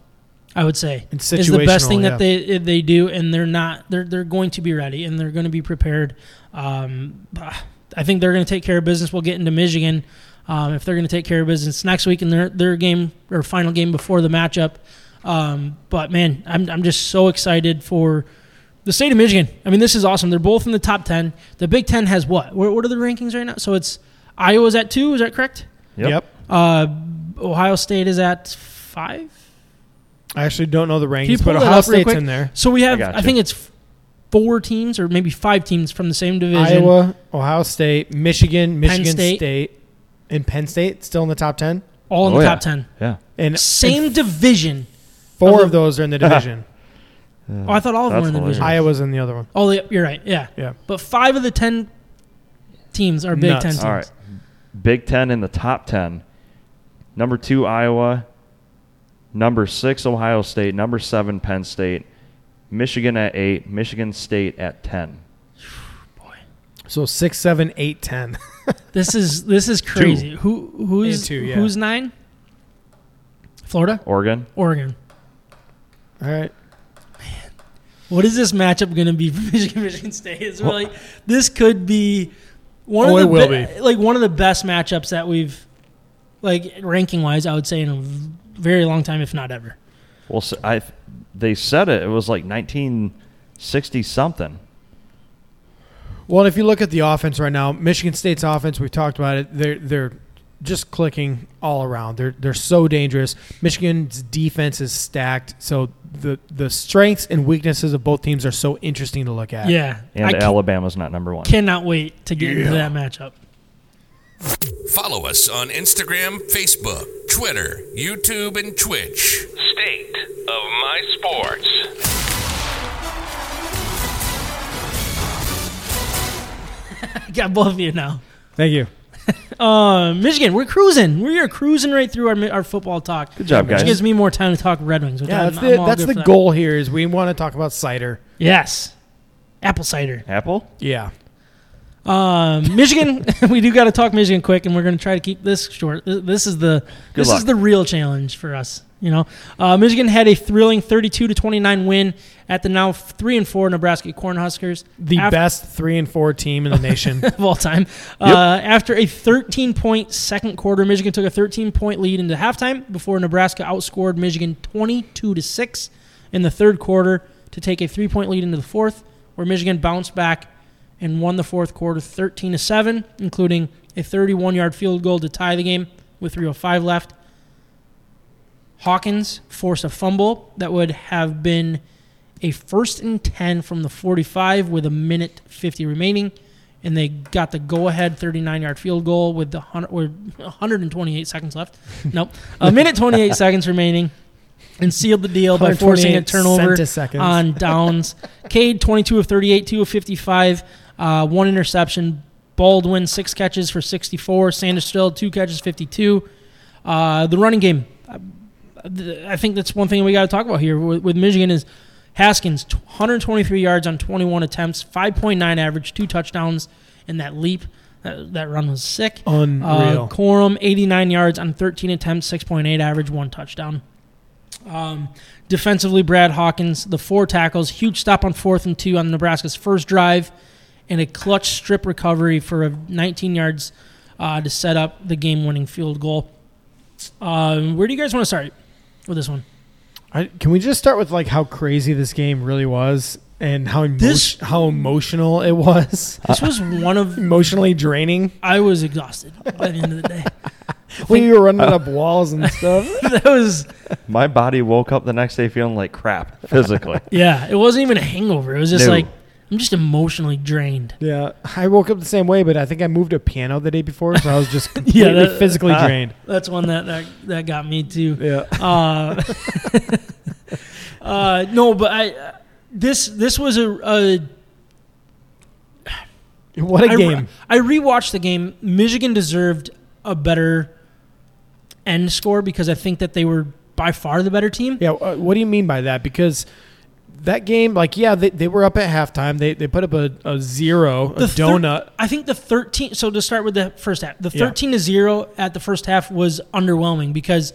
I would say. And situational, is the best thing yeah. that they they do and they're not they're they're going to be ready and they're going to be prepared. Um, I think they're going to take care of business. We'll get into Michigan um, if they're going to take care of business next week in their their game or final game before the matchup. Um, but man, I'm I'm just so excited for the state of Michigan. I mean, this is awesome. They're both in the top ten. The Big Ten has what? What are the rankings right now? So it's Iowa's at two. Is that correct? Yep. Uh, Ohio State is at five. I actually don't know the rankings, but Ohio State's in there. So we have, I, I think it's four teams or maybe five teams from the same division. Iowa, Ohio State, Michigan, Michigan State. State, and Penn State still in the top ten? All in oh, the yeah. top ten. Yeah. And Same and division. Four of those are in the division. Yeah. Oh, I thought all of them were in the division. Iowa's in the other one. Oh, you're right. Yeah. Yeah. But five of the ten teams are Big Nuts. Ten teams. All right. Big Ten in the top ten. Number two, Iowa. Number six, Ohio State. Number seven, Penn State. Michigan at eight. Michigan State at ten. Boy. So six, seven, eight, ten. This is this is crazy. Two. Who who's two, yeah. who's nine? Florida? Oregon. Oregon. All right. What is this matchup going to be for Michigan Michigan State? It's really, like, this could be one oh, of the it will be, be. like one of the best matchups that we've like ranking wise, I would say in a very long time, if not ever. Well, so I they said it. It was like nineteen sixty something. Well, if you look at the offense right now, Michigan State's offense, we've talked about it. They're they're just clicking all around. They're they're so dangerous. Michigan's defense is stacked. So. The, the strengths and weaknesses of both teams are so interesting to look at. Yeah. And I Alabama's not number one. Cannot wait to get yeah. into that matchup. Follow us on Instagram, Facebook, Twitter, YouTube, and Twitch. State of My Sports. I got both of you now. Thank you. Uh, Michigan, we're cruising. We are cruising right through our our football talk. Good job, guys. Which gives me more time to talk Red Wings. Yeah, I'm, that's the, that's the that. goal here is we want to talk about cider. Yes. Apple cider. Apple? Yeah. Um, Michigan, we do got to talk Michigan quick, and we're going to try to keep this short. This is the Good this luck. is the real challenge for us. You know, uh, Michigan had a thrilling thirty-two to twenty-nine win at the now three and four Nebraska Cornhuskers, the after, best three and four team in the nation of all time. Yep. Uh, after a thirteen point second quarter, Michigan took a thirteen point lead into halftime before Nebraska outscored Michigan twenty-two to six in the third quarter to take a three point lead into the fourth, where Michigan bounced back and won the fourth quarter thirteen to seven, including a thirty-one yard field goal to tie the game with three oh five left. Hawkins forced a fumble that would have been a first and ten from the forty-five with a minute fifty remaining, and they got the go-ahead thirty-nine-yard field goal with the one hundred twenty-eight seconds left. Nope. A minute twenty-eight seconds remaining, and sealed the deal by forcing a turnover on downs. Cade, twenty-two of thirty-eight, two of fifty-five, uh, one interception. Baldwin, six catches for sixty-four. Sanders still, two catches, fifty-two. Uh, the running game, I think that's one thing we got to talk about here with, with Michigan is Haskins, one hundred twenty-three yards on twenty-one attempts, five point nine average, two touchdowns, and that leap, that, that run was sick. Unreal. Uh, Corum, eighty-nine yards on thirteen attempts, six point eight average, one touchdown. Um, defensively, Brad Hawkins, the four tackles, huge stop on fourth and two on Nebraska's first drive, and a clutch strip recovery for a nineteen yards uh, to set up the game-winning field goal. Uh, where do you guys want to start with this one? I, can we just start with like how crazy this game really was and how emo- this, how emotional it was? This was one of emotionally draining. I was exhausted by the end of the day. When you were running uh, up walls and stuff, that was my body woke up the next day feeling like crap physically. Yeah, it wasn't even a hangover. It was just no. like I'm just emotionally drained. Yeah, I woke up the same way, but I think I moved a piano the day before, so I was just completely yeah, that, physically uh, drained. That's one that, that that got me too. Yeah. Uh, uh, no, but I this this was a, a what a I, game. I rewatched the game. Michigan deserved a better end score because I think that they were by far the better team. Yeah. Uh, what do you mean by that? Because that game, like, yeah, they, they were up at halftime. They they put up a, a zero, the a donut. Thir- I think the thirteen, so to start with the first half, the thirteen yeah. to zero at the first half was underwhelming because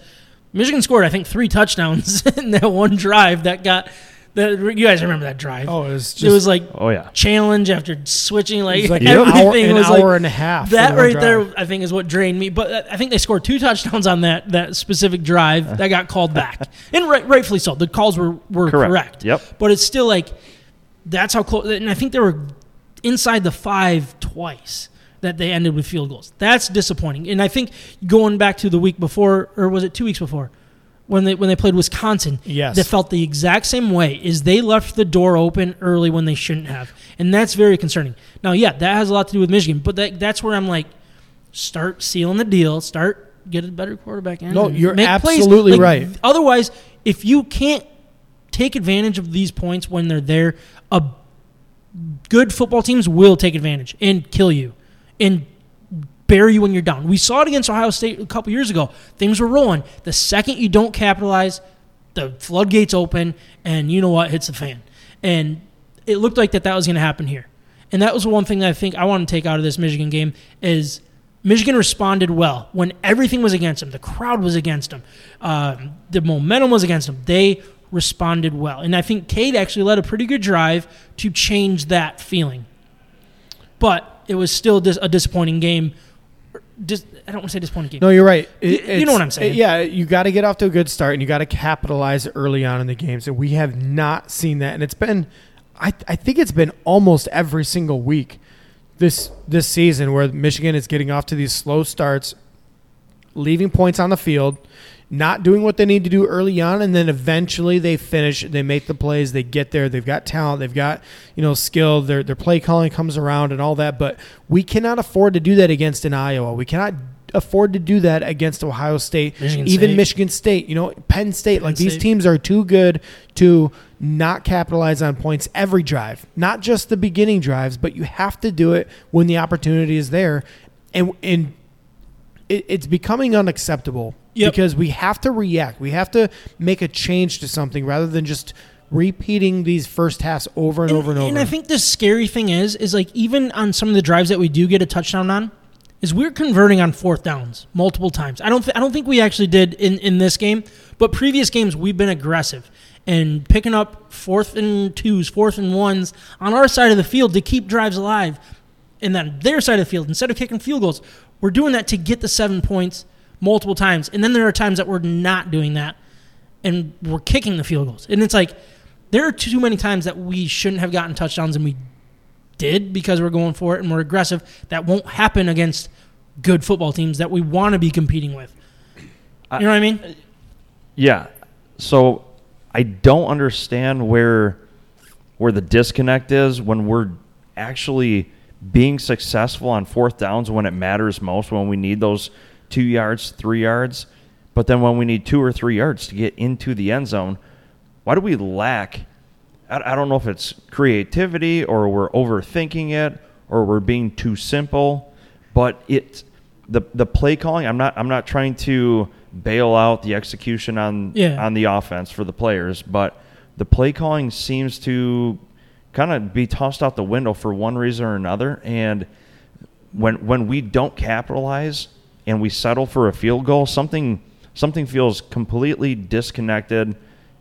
Michigan scored, I think, three touchdowns in that one drive that got, that, you guys remember that drive. Oh, it was just. It was like oh, yeah. challenge after switching, like, like everything. An hour, was an hour like, and a half. That right drive. There, I think, is what drained me. But I think they scored two touchdowns on that, that specific drive that got called back. And right, rightfully so. The calls were, were correct. correct. Yep. But it's still like, that's how close. And I think they were inside the five twice that they ended with field goals. That's disappointing. And I think going back to the week before, or was it two weeks before? When they when they played Wisconsin, yes. they felt the exact same way, is they left the door open early when they shouldn't have. And that's very concerning. Now, yeah, that has a lot to do with Michigan, but that, that's where I'm like, start sealing the deal, start get a better quarterback in. No, you're absolutely like, right. Otherwise, if you can't take advantage of these points when they're there, a good football teams will take advantage and kill you and bury you when you're down. We saw it against Ohio State a couple years ago. Things were rolling. The second you don't capitalize, the floodgates open, and you know what? Hits the fan. And it looked like that that was going to happen here. And that was one thing that I think I want to take out of this Michigan game is Michigan responded well when everything was against them. The crowd was against them. Uh, the momentum was against them. They responded well. And I think Cade actually led a pretty good drive to change that feeling. But it was still dis- a disappointing game. Just, I don't want to say disappointing game. No, you're right. It, you, you know what I'm saying. It, yeah, you got to get off to a good start, and you got to capitalize early on in the games. And we have not seen that. And it's been, I, I think it's been almost every single week this this season where Michigan is getting off to these slow starts, leaving points on the field, not doing what they need to do early on, and then eventually they finish, they make the plays, they get there, they've got talent, they've got, you know, skill, their their play calling comes around and all that, but we cannot afford to do that against an Iowa. We cannot afford to do that against Ohio State, Michigan even State. Michigan State, you know, Penn State. Penn like State. These teams are too good to not capitalize on points every drive, not just the beginning drives, but you have to do it when the opportunity is there. And, and it, it's becoming unacceptable. Yep. Because we have to react. We have to make a change to something rather than just repeating these first halves over and, and over and over. And I think the scary thing is, is like even on some of the drives that we do get a touchdown on, is we're converting on fourth downs multiple times. I don't th- I don't think we actually did in, in this game, but previous games we've been aggressive and picking up fourth and twos, fourth and ones on our side of the field to keep drives alive. And then their side of the field, instead of kicking field goals, we're doing that to get the seven points multiple times. And then there are times that we're not doing that and we're kicking the field goals. And it's like there are too many times that we shouldn't have gotten touchdowns and we did because we're going for it and we're aggressive. That won't happen against good football teams that we want to be competing with. You I, know what I mean? Yeah. So I don't understand where – where the disconnect is when we're actually being successful on fourth downs when it matters most, when we need those two yards, three yards. But then when we need two or three yards to get into the end zone, why do we lack? I don't know if it's creativity or we're overthinking it or we're being too simple, but it the the play calling, I'm not I'm not trying to bail out the execution on yeah. on the offense for the players, but the play calling seems to kind of be tossed out the window for one reason or another. And when when we don't capitalize and we settle for a field goal, something something feels completely disconnected,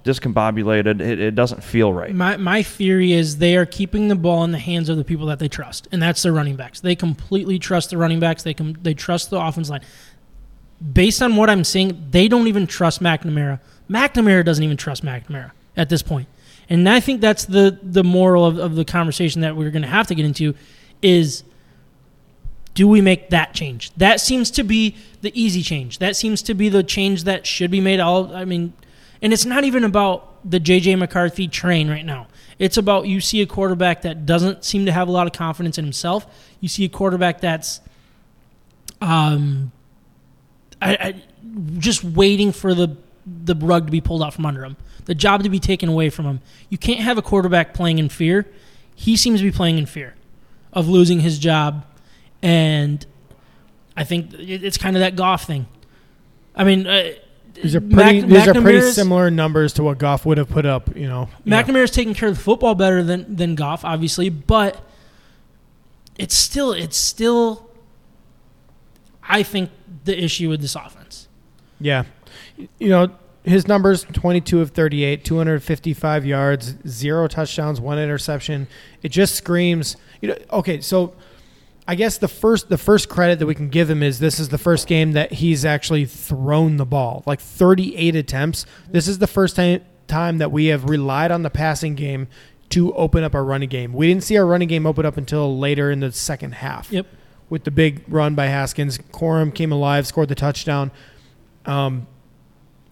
discombobulated. It, it doesn't feel right. My my theory is they are keeping the ball in the hands of the people that they trust, and that's their running backs. They completely trust the running backs. They com- they trust the offense line. Based on what I'm seeing, they don't even trust McNamara. McNamara doesn't even trust McNamara at this point. And I think that's the, the moral of, of the conversation that we're going to have to get into is, do we make that change? That seems to be the easy change. That seems to be the change that should be made. All I mean, and it's not even about the J J. McCarthy train right now. It's about you see a quarterback that doesn't seem to have a lot of confidence in himself. You see a quarterback that's um, I, I, just waiting for the the rug to be pulled out from under him, the job to be taken away from him. You can't have a quarterback playing in fear. He seems to be playing in fear of losing his job, and I think it's kind of that Goff thing. I mean, uh, these are pretty, Mac, these are pretty similar numbers to what Goff would have put up. You know, McNamara's yeah. taking care of the football better than than Goff, obviously, but it's still it's still. I think the issue with this offense. Yeah, you know. His numbers, twenty-two of thirty-eight, two hundred fifty-five yards, zero touchdowns, one interception. It just screams, you know, okay, so I guess the first the first credit that we can give him is this is the first game that he's actually thrown the ball, like thirty-eight attempts. This is the first time, time that we have relied on the passing game to open up our running game. We didn't see our running game open up until later in the second half. Yep. With the big run by Haskins, Corum came alive, scored the touchdown. Um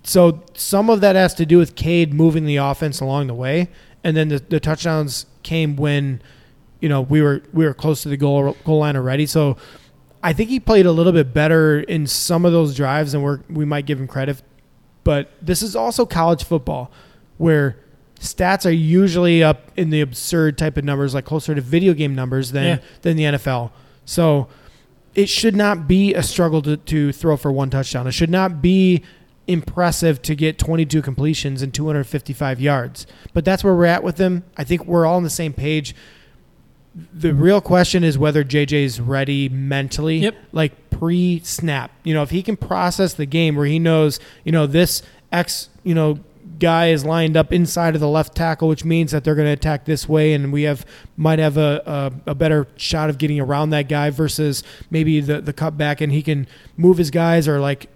So some of that has to do with Cade moving the offense along the way, and then the, the touchdowns came when, you know, we were we were close to the goal goal line already. So I think he played a little bit better in some of those drives than we we might give him credit. But this is also college football, where stats are usually up in the absurd type of numbers, like closer to video game numbers than yeah. than the N F L. So it should not be a struggle to, to throw for one touchdown. It should not be impressive to get twenty-two completions and two hundred fifty-five yards. But that's where we're at with him. I think we're all on the same page. The real question is whether J J's ready mentally, yep. like pre-snap. You know, if he can process the game where he knows, you know, this X, you know, guy is lined up inside of the left tackle, which means that they're going to attack this way, and we have might have a, a, a better shot of getting around that guy versus maybe the, the cutback, and he can move his guys or like,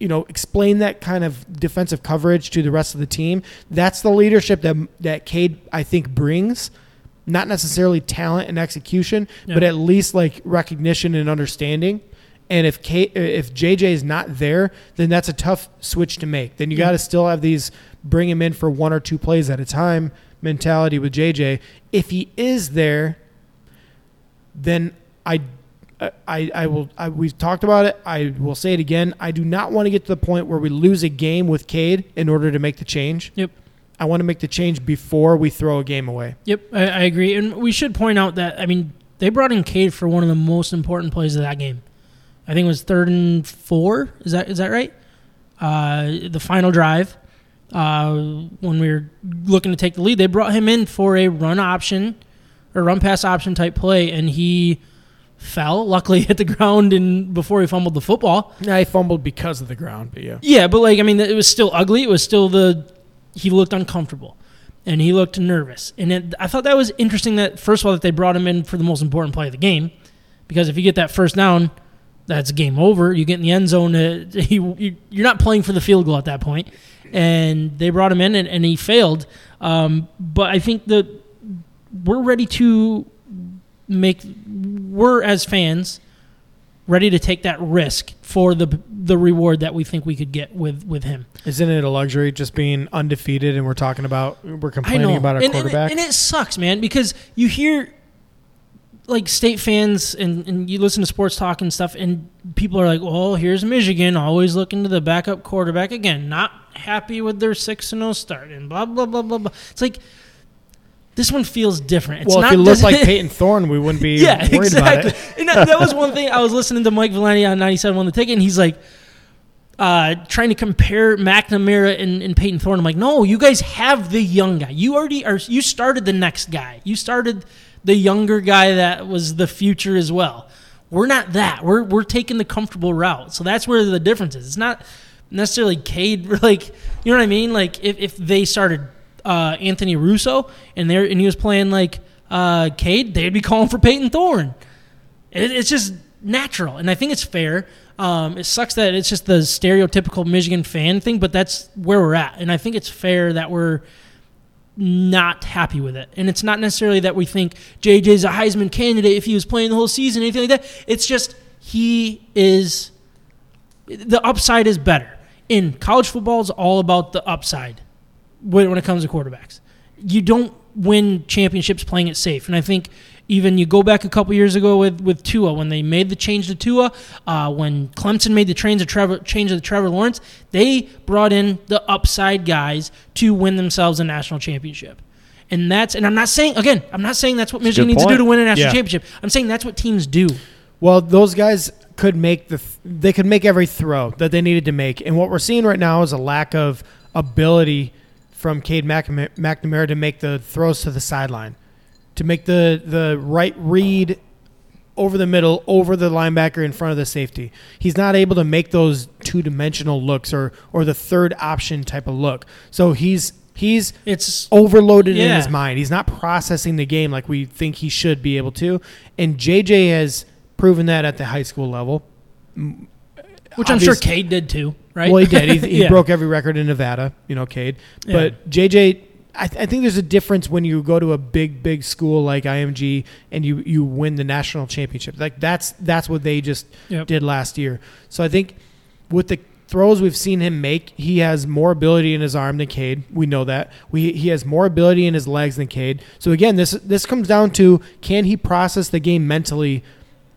you know, explain that kind of defensive coverage to the rest of the team. That's the leadership that that Cade, I think, brings. Not necessarily talent and execution, yeah. but at least like recognition and understanding. And if Cade, if J J is not there, then that's a tough switch to make. Then you yeah. got to still have these bring him in for one or two plays at a time mentality with J J. If he is there, then I I, I will. I, we've talked about it. I will say it again. I do not want to get to the point where we lose a game with Cade in order to make the change. Yep. I want to make the change before we throw a game away. Yep, I, I agree. And we should point out that, I mean, they brought in Cade for one of the most important plays of that game. I think it was third and four. Is that is that right? Uh, the final drive. Uh, when we were looking to take the lead, they brought him in for a run option or run pass option type play, and he fell, luckily hit the ground and before he fumbled the football. Yeah, he fumbled because of the ground, but yeah. Yeah, but like, I mean, it was still ugly. It was still the, he looked uncomfortable and he looked nervous. And it, I thought that was interesting that, first of all, that they brought him in for the most important play of the game, because if you get that first down, that's game over. You get in the end zone, uh, you, you're not playing for the field goal at that point. And they brought him in and, and he failed. Um, but I think that we're ready to make... We're, as fans, ready to take that risk for the the reward that we think we could get with, with him. Isn't it a luxury just being undefeated and we're talking about, we're complaining about our and, quarterback? And it, and it sucks, man, because you hear like State fans and, and you listen to sports talk and stuff and people are like, oh, here's Michigan always looking to the backup quarterback again, not happy with their six and oh start and blah, blah, blah, blah, blah. It's like, this one feels different. It's well, not, if it looked like Peyton Thorne, we wouldn't be yeah, worried exactly. about it. And that, that was one thing. I was listening to Mike Veleno on ninety-seven on The Ticket, and he's like uh, trying to compare McNamara and, and Peyton Thorne. I'm like, no, you guys have the young guy. You already are. You started the next guy. You started the younger guy that was the future as well. We're not that. We're we're taking the comfortable route. So that's where the difference is. It's not necessarily Cade. Like, you know what I mean? Like if, if they started Uh, Anthony Russo, and there, and he was playing like uh, Cade, they'd be calling for Peyton Thorne. It, it's just natural, and I think it's fair. Um, it sucks that it's just the stereotypical Michigan fan thing, but that's where we're at, and I think it's fair that we're not happy with it. And it's not necessarily that we think J J's a Heisman candidate if he was playing the whole season, anything like that. It's just he is – the upside is better. And college football is all about the upside. When it comes to quarterbacks, you don't win championships playing it safe. And I think even you go back a couple years ago with, with Tua, when they made the change to Tua, uh, when Clemson made the change to Trevor, change to Trevor Lawrence, they brought in the upside guys to win themselves a national championship. And that's, and I'm not saying, again, I'm not saying that's what that's Michigan needs to do to win a national yeah. championship. I'm saying that's what teams do. Well, those guys could make the, they could make every throw that they needed to make. And what we're seeing right now is a lack of ability from Cade McNamara to make the throws to the sideline, to make the, the right read over the middle, over the linebacker in front of the safety. He's not able to make those two-dimensional looks or or the third option type of look. So he's he's it's overloaded yeah. in his mind. He's not processing the game like we think he should be able to. And J J has proven that at the high school level. Which Obviously. I'm sure Cade did too, right? Well, he did. He, he yeah. broke every record in Nevada, you know, Cade. But yeah. J J, I, th- I think there's a difference when you go to a big, big school like I M G and you, you win the national championship. Like that's that's what they just yep. did last year. So I think with the throws we've seen him make, he has more ability in his arm than Cade. We know that. We he has more ability in his legs than Cade. So again, this this comes down to, can he process the game mentally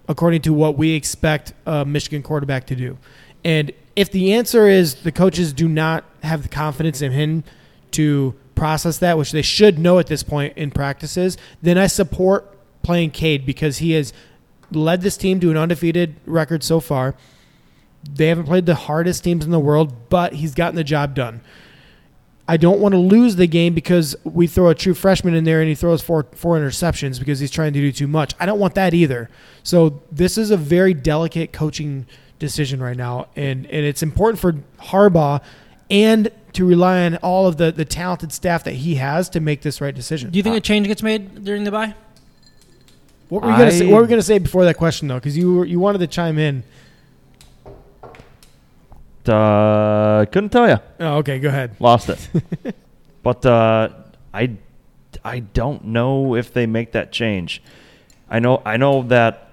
according to what we expect a Michigan quarterback to do? And if the answer is the coaches do not have the confidence in him to process that, which they should know at this point in practices, then I support playing Cade because he has led this team to an undefeated record so far. They haven't played the hardest teams in the world, but he's gotten the job done. I don't want to lose the game because we throw a true freshman in there and he throws four four interceptions because he's trying to do too much. I don't want that either. So this is a very delicate coaching decision right now, and, and it's important for Harbaugh and to rely on all of the, the talented staff that he has to make this right decision. Do you think uh, a change gets made during the bye? What were you going to say? What were you going to say before that question though? Because you were, you wanted to chime in. Uh, couldn't tell you. Oh, okay. Go ahead. Lost it. But uh, I, I don't know if they make that change. I know. I know that.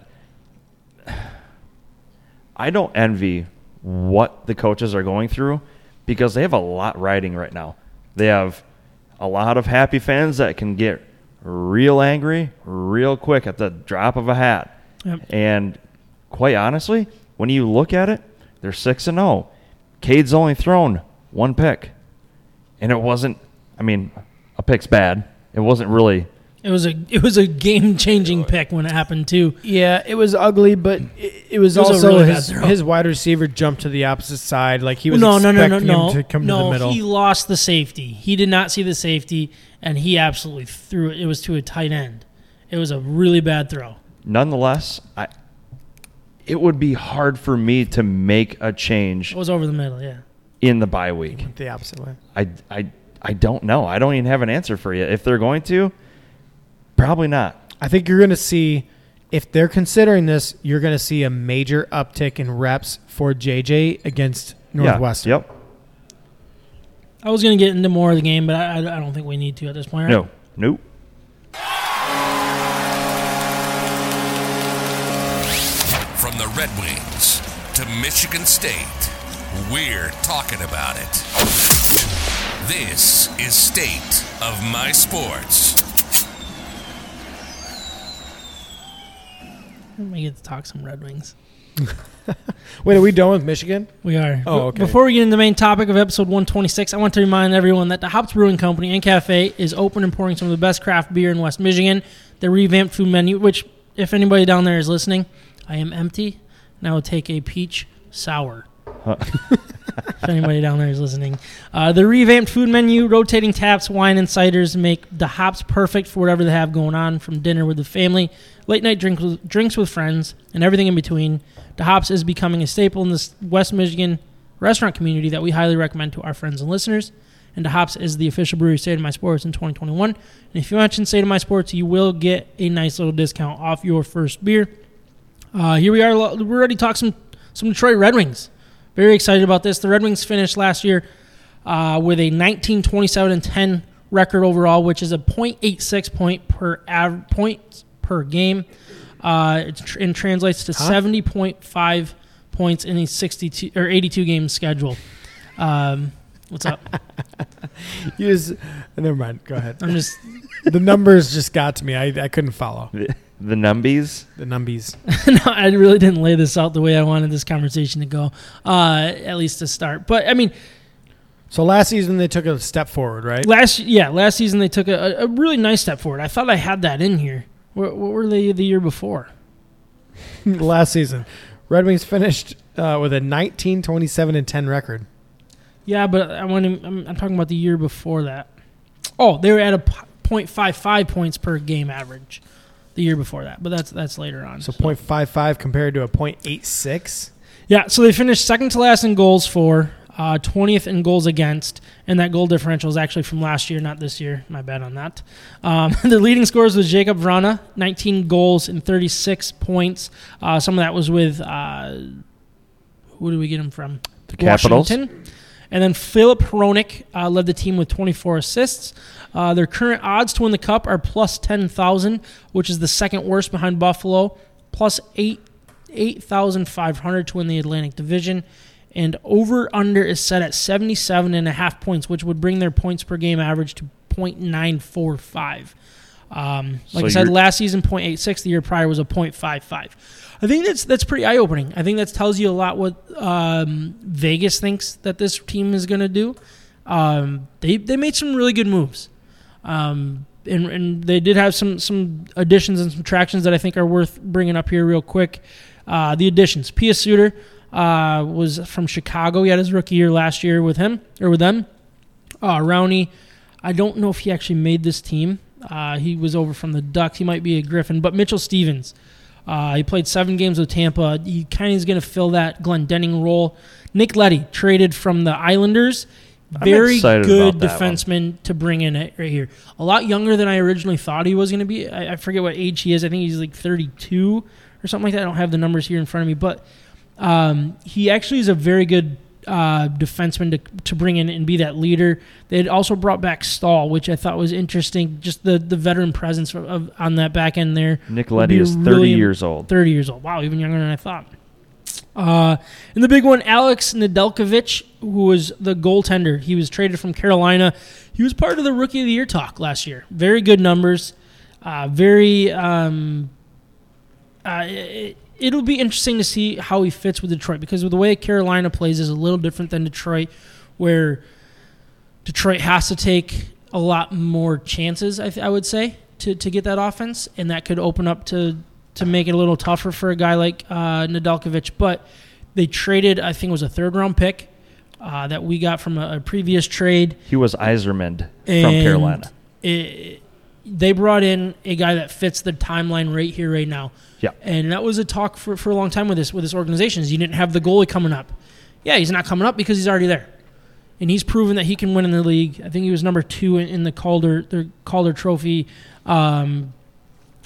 I don't envy what the coaches are going through because they have a lot riding right now. They have a lot of happy fans that can get real angry real quick at the drop of a hat. Yep. And quite honestly, when you look at it, they're six and zero. Cade's only thrown one pick, and it wasn't. I mean, a pick's bad. It wasn't really. It was a it was a game changing pick when it happened too. Yeah, it was ugly, but it, it was, it was also really his, his wide receiver jumped to the opposite side, like he was no, expecting no, no, no, him no. to come no, to the middle. No, he lost the safety. He did not see the safety, and he absolutely threw it. It was to a tight end. It was a really bad throw. Nonetheless, I. It would be hard for me to make a change. It was over the middle, yeah. In the bye week. He went the opposite way. I, I, I don't know. I don't even have an answer for you. If they're going to, probably not. I think you're going to see, if they're considering this, you're going to see a major uptick in reps for J J against Northwestern. Yeah, yep. I was going to get into more of the game, but I, I don't think we need to at this point. Right? No, nope. Red Wings to Michigan State, we're talking about it. This is State of My Sports. We get to talk some Red Wings. Wait, are we done with Michigan? We are. Oh, okay. Before we get into the main topic of episode one twenty-six, I want to remind everyone that the Hop's Brewing Company and Cafe is open and pouring some of the best craft beer in West Michigan. Their revamped food menu, which, if anybody down there is listening, I am empty, and I will take a peach sour. Huh. If anybody down there is listening. Uh, the revamped food menu, rotating taps, wine, and ciders make the Hops perfect for whatever they have going on, from dinner with the family, late night drink with, drinks with friends, and everything in between. The Hops is becoming a staple in this West Michigan restaurant community that we highly recommend to our friends and listeners. And the Hops is the official brewery of State of My Sports in twenty twenty-one. And if you mention State of My Sports, you will get a nice little discount off your first beer. Uh, here we are. We already talked some, some Detroit Red Wings. Very excited about this. The Red Wings finished last year uh, with a nineteen, twenty-seven, and ten record overall, which is a point eight six point per av- points per game. Uh, it tr- and translates to huh? seventy point five points in a sixty-two or eighty-two game schedule. Um, what's up? You just never mind. Go ahead. I'm just the numbers just got to me. I, I couldn't follow. The numbies? The numbies. No, I really didn't lay this out the way I wanted this conversation to go, uh, at least to start. But, I mean. So last season they took a step forward, right? Last Yeah, last season they took a, a really nice step forward. I thought I had that in here. What, what were they the year before? Last season. Red Wings finished uh, with a nineteen, twenty-seven, and ten record. Yeah, but I want to, I'm, I'm talking about the year before that. Oh, they were at a point five five points per game average. The year before that, but that's that's later on. So, so. point five five compared to a point eight six? Yeah, so they finished second to last in goals for, uh, twentieth in goals against, and that goal differential is actually from last year, not this year. My bad on that. Um, their leading scorers was Jacob Vrana, nineteen goals and thirty-six points. Uh, some of that was with, uh, who did we get him from? The Capitals. Washington. And then Philip Hronik uh, led the team with twenty-four assists. Uh, their current odds to win the Cup are plus ten thousand, which is the second worst behind Buffalo, plus eight thousand five hundred to win the Atlantic Division. And over-under is set at seventy-seven point five points, which would bring their points per game average to point nine four five. Um, like so I said, last season, point eight six. The year prior was a point five five. I think that's that's pretty eye-opening. I think that tells you a lot what um, Vegas thinks that this team is going to do. Um, they they made some really good moves. Um, and, and they did have some, some additions and subtractions that I think are worth bringing up here real quick. Uh, the additions. Pius Suter uh, was from Chicago. He had his rookie year last year with him or with them. Uh, Rowney, I don't know if he actually made this team. Uh, he was over from the Ducks. He might be a Griffin. But Mitchell Stephens, uh, he played seven games with Tampa. He kind of is going to fill that Glendening role. Nick Leddy, traded from the Islanders. Very good defenseman to bring in it right here. A lot younger than I originally thought he was going to be. I, I forget what age he is. I think he's like thirty-two or something like that. I don't have the numbers here in front of me. But um, he actually is a very good Uh, defenseman to to bring in and be that leader. They had also brought back Stahl, which I thought was interesting. Just the, the veteran presence of, of, on that back end there. Nick Leddy is thirty really years old. thirty years old. Wow, even younger than I thought. Uh, and the big one, Alex Nedeljkovic, who was the goaltender. He was traded from Carolina. He was part of the Rookie of the Year talk last year. Very good numbers. Uh, very... Um, uh, it, It'll be interesting to see how he fits with Detroit, because with the way Carolina plays is a little different than Detroit, where Detroit has to take a lot more chances, I, th- I would say, to, to get that offense, and that could open up to, to make it a little tougher for a guy like uh, Nedeljkovic. But they traded, I think it was a third-round pick uh, that we got from a, a previous trade. He was Yzerman and from Carolina. It, They brought in a guy that fits the timeline right here, right now. Yeah. And that was a talk for, for a long time with this with this organization. You didn't have the goalie coming up. Yeah, he's not coming up because he's already there. And he's proven that he can win in the league. I think he was number two in, in the Calder, the Calder Trophy um,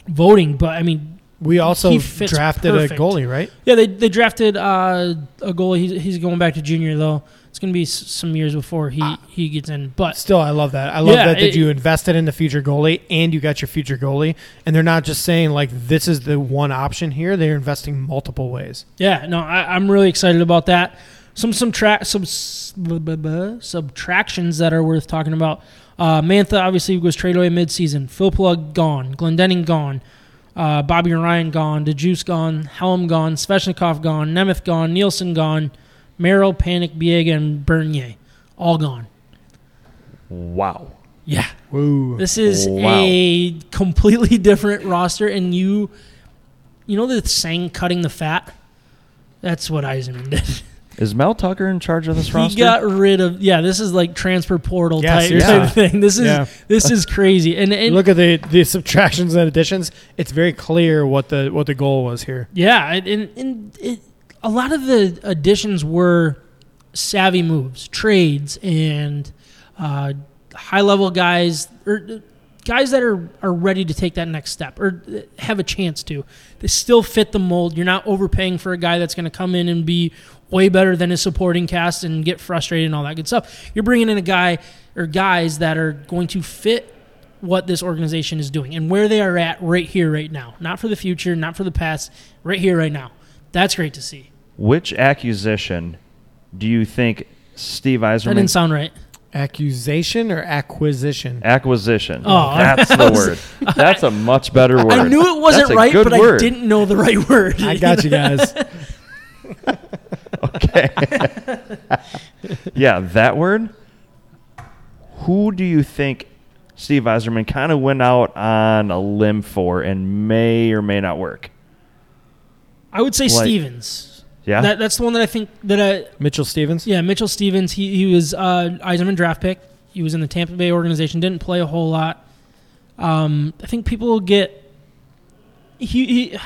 voting. But, I mean, We also drafted perfect. a goalie, right? Yeah, they they drafted uh, a goalie. He's, he's going back to junior, though. It's going to be some years before he, uh, he gets in. But still, I love that. I love yeah, that, that it, you invested in the future goalie and you got your future goalie. And they're not just saying, like, this is the one option here. They're investing multiple ways. Yeah, no, I, I'm really excited about that. Some some tra- sub, blah, blah, blah, subtractions that are worth talking about. Uh, Mantha, obviously, was traded away midseason. Phil Plug, gone. Glendening, gone. Uh, Bobby Ryan, gone. DeJuice, gone. Helm, gone. Svechnikov, gone. Nemeth, gone. Nielsen, gone. Merrill, Panic, Biega, and Bernier. All gone. Wow. Yeah. Woo. This is wow. a completely different roster, and you you know the saying, cutting the fat? That's what Yzerman did. Is Mel Tucker in charge of this he roster? He got rid of, yeah, this is like transfer portal yes, type, yeah. type thing. This is yeah. this is crazy. And, and look at the, the subtractions and additions. It's very clear what the what the goal was here. Yeah, and, and, and it a lot of the additions were savvy moves, trades, and uh, high-level guys, or guys that are, are ready to take that next step or have a chance to. They still fit the mold. You're not overpaying for a guy that's going to come in and be way better than his supporting cast and get frustrated and all that good stuff. You're bringing in a guy or guys that are going to fit what this organization is doing and where they are at right here, right now. Not for the future, not for the past, right here, right now. That's great to see. Which accusation do you think Steve Yzerman... That didn't sound right. Accusation or acquisition? Acquisition. Oh, that's the word. That's a much better word. I knew it wasn't right, but word. I didn't know the right word. I got you guys. Okay. Yeah, that word. Who do you think Steve Yzerman kind of went out on a limb for and may or may not work? I would say like, Stevens. Yeah. That, that's the one that I think that I... Mitchell Stephens? Yeah, Mitchell Stephens. He he was uh, Yzerman draft pick. He was in the Tampa Bay organization. Didn't play a whole lot. Um, I think people will get... He, he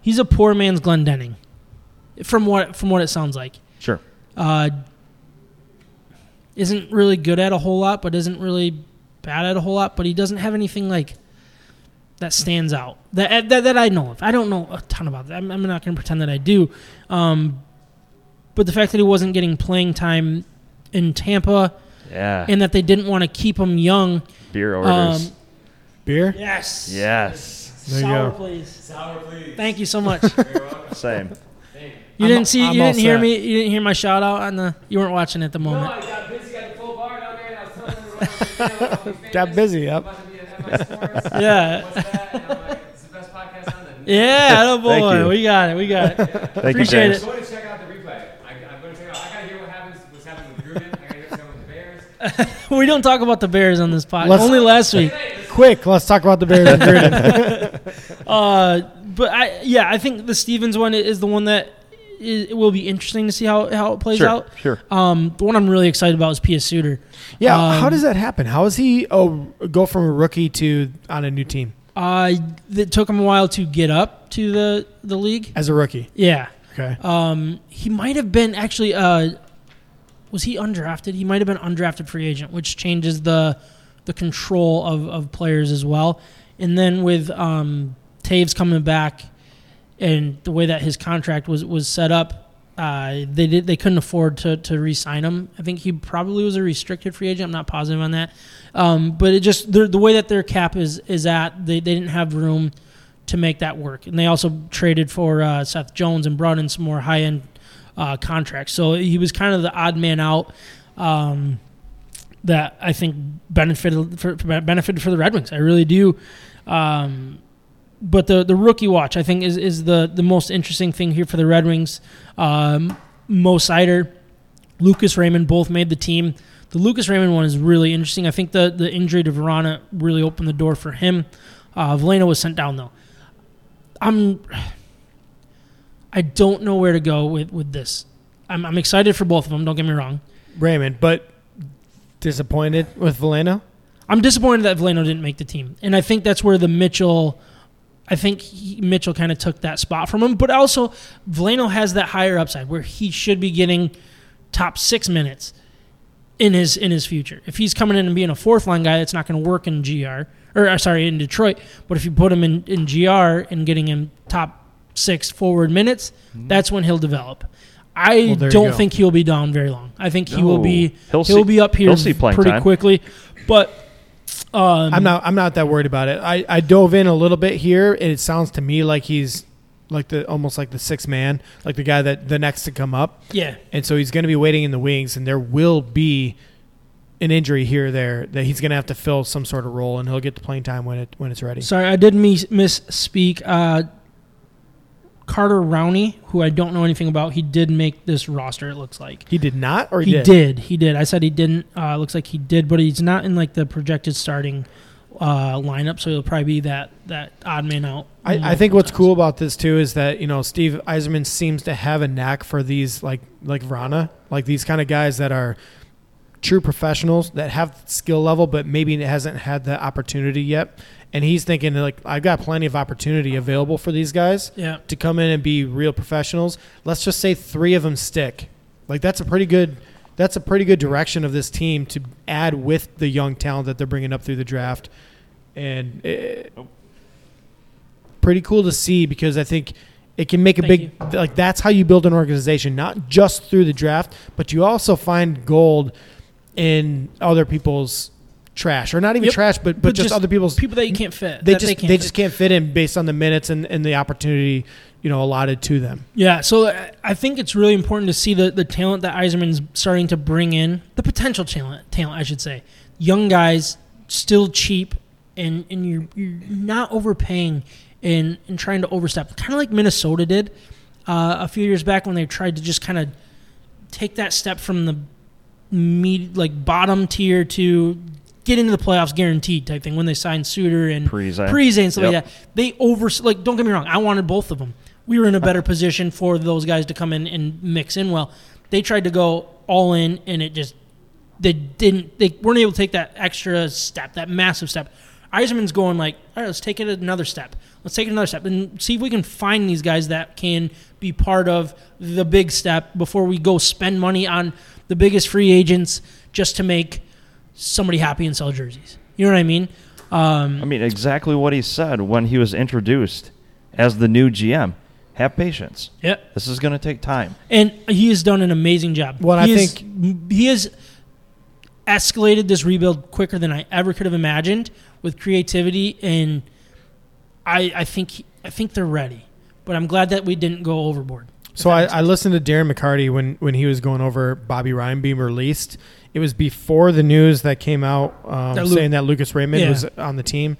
He's a poor man's Glendening, from what from what it sounds like. Sure. Uh, isn't really good at a whole lot, but isn't really bad at a whole lot. But he doesn't have anything like... that stands out, that, that that I know of. I don't know a ton about that. I'm, I'm not going to pretend that I do. Um, but the fact that he wasn't getting playing time in Tampa yeah. and that they didn't want to keep him young. Beer orders. Um, Beer? Yes. Yes. There Sour, you go. Please. Sour, please. Thank you so much. You're welcome. Same. You I'm, didn't see, I'm you didn't hear set. me, you didn't hear my shout out on the, you weren't watching at the moment. No, I got busy, got the full bar down there, and I was telling everyone, you know, I'm got busy, yep. Yeah. What's that? And I'm like, it's the best podcast on the yeah, oh boy. We got it. We got it. Yeah. Thank Appreciate you, it. I'm going to check out the replay. I, I'm going to check out. I got to hear what happens. What's happening with Gruden? I got to hear what's happening with the Bears. We don't talk about the Bears on this podcast. Only last week. Quick, let's talk about the Bears and Gruden. uh, but I, yeah, I think the Stevens one is the one that is, it will be interesting to see how, how it plays sure, out. Sure. Um, the one I'm really excited about is Pius Suter. Yeah, um, how does that happen? How does he oh, go from a rookie to on a new team? Uh, it took him a while to get up to the, the league. As a rookie? Yeah. Okay. Um, he might have been actually uh, – was he undrafted? He might have been undrafted free agent, which changes the the control of, of players as well. And then with um, Taves coming back – and the way that his contract was, was set up, uh, they did they couldn't afford to to re-sign him. I think he probably was a restricted free agent. I'm not positive on that, um, but it just the, the way that their cap is is at, they, they didn't have room to make that work. And they also traded for uh, Seth Jones and brought in some more high end uh, contracts. So he was kind of the odd man out. Um, that I think benefited for, benefited for the Red Wings. I really do. Um, But the, the rookie watch, I think, is, is the, the most interesting thing here for the Red Wings. Um, Mo Seider, Lucas Raymond both made the team. The Lucas Raymond one is really interesting. I think the, the injury to Verona really opened the door for him. Uh, Veleno was sent down, though. I'm, I don't know where to go with, with this. I'm, I'm excited for both of them, don't get me wrong. Raymond, but disappointed with Veleno? I'm disappointed that Veleno didn't make the team. And I think that's where the Mitchell... I think he, Mitchell kind of took that spot from him. But also, Veleno has that higher upside where he should be getting top six minutes. in his in his future. If he's coming in and being a fourth line guy, that's not going to work in G R or sorry in Detroit. But if you put him in, in G R and getting him top six forward minutes, mm-hmm. that's when he'll develop. I well, don't think he'll be down very long. I think no. he will be he'll, he'll see, be up here pretty time. quickly. But um, I'm not I'm not that worried about it. I, I dove in a little bit here, and it sounds to me like he's like the almost like the sixth man, like the guy that the next to come up. Yeah. And so he's going to be waiting in the wings, and there will be an injury here or there that he's going to have to fill some sort of role, and he'll get the playing time when it when it's ready. Sorry, I did mis- misspeak. Uh, Carter Rowney, who I don't know anything about, he did make this roster, it looks like. He did not, or he did? He did. He did. I said he didn't. It uh, looks like he did, but he's not in, like, the projected starting uh, lineup, so he'll probably be that, that odd man out. I, I think what's cool about this, too, is that, you know, Steve Yzerman seems to have a knack for these, like, like Vrana, like these kind of guys that are true professionals that have skill level, but maybe hasn't had the opportunity yet. And he's thinking, like, I've got plenty of opportunity available for these guys yeah. to come in and be real professionals. Let's just say three of them stick. Like, that's a pretty good that's a pretty good direction of this team to add with the young talent that they're bringing up through the draft. And it, oh. pretty cool to see because I think it can make a Thank big – like, that's how you build an organization, not just through the draft, but you also find gold in other people's – trash or not even yep. trash but, but but just other people's people that you can't fit they just they, can't they just can't fit in based on the minutes and, and the opportunity you know allotted to them. Yeah, so I think it's really important to see the, the talent that Yzerman's starting to bring in, the potential talent talent I should say. Young guys still cheap and, and you're you're not overpaying and, and trying to overstep. Kind of like Minnesota did uh, a few years back when they tried to just kind of take that step from the med- like bottom tier to get into the playoffs guaranteed type thing when they signed Suter and Parise and stuff yep. like that. They over – like, don't get me wrong. I wanted both of them. We were in a better position for those guys to come in and mix in well. They tried to go all in, and it just – they didn't – they weren't able to take that extra step, that massive step. Yzerman's going like, all right, let's take it another step. Let's take it another step and see if we can find these guys that can be part of the big step before we go spend money on the biggest free agents just to make – somebody happy and sell jerseys. You know what I mean? Um, I mean, exactly what he said when he was introduced as the new G M. Have patience. Yeah. This is going to take time. And he has done an amazing job. What I is, think he has escalated this rebuild quicker than I ever could have imagined with creativity, and I, I think he, I think they're ready. But I'm glad that we didn't go overboard. So I, I listened to Darren McCarty when, when he was going over Bobby Ryan being released. It was before the news that came out um, that Luke, saying that Lucas Raymond yeah. was on the team.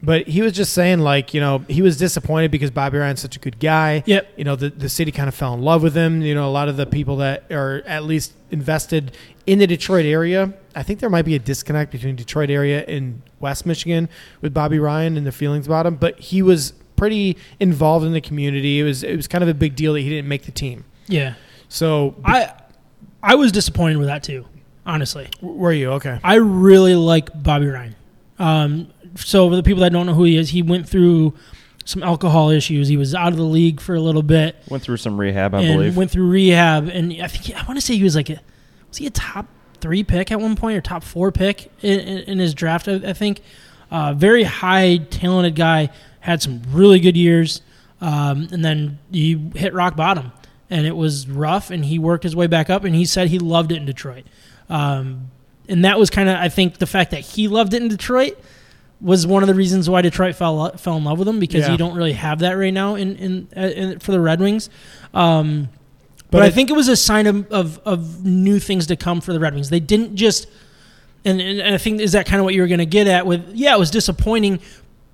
But he was just saying, like, you know, he was disappointed because Bobby Ryan's such a good guy. Yep. You know, the, the city kind of fell in love with him. You know, a lot of the people that are at least invested in the Detroit area, I think there might be a disconnect between Detroit area and West Michigan with Bobby Ryan and their feelings about him. But he was pretty involved in the community. It was it was kind of a big deal that he didn't make the team. Yeah. So I I was disappointed with that too. Honestly, were you okay? I really like Bobby Ryan. Um, so for the people that don't know who he is, he went through some alcohol issues. He was out of the league for a little bit. Went through some rehab, I and believe. Went through rehab, and I think I want to say he was like a was he a top three pick at one point or top four pick in, in, in his draft? I, I think uh, very high talented guy. Had some really good years, um, and then he hit rock bottom, and it was rough. And he worked his way back up, and he said he loved it in Detroit. Um, and that was kind of, I think, the fact that he loved it in Detroit was one of the reasons why Detroit fell fell in love with him because yeah. you don't really have that right now in in, in for the Red Wings. Um, but, but I think it was a sign of, of of new things to come for the Red Wings. They didn't just, and, and I think is that kind of what you were going to get at with yeah, it was disappointing,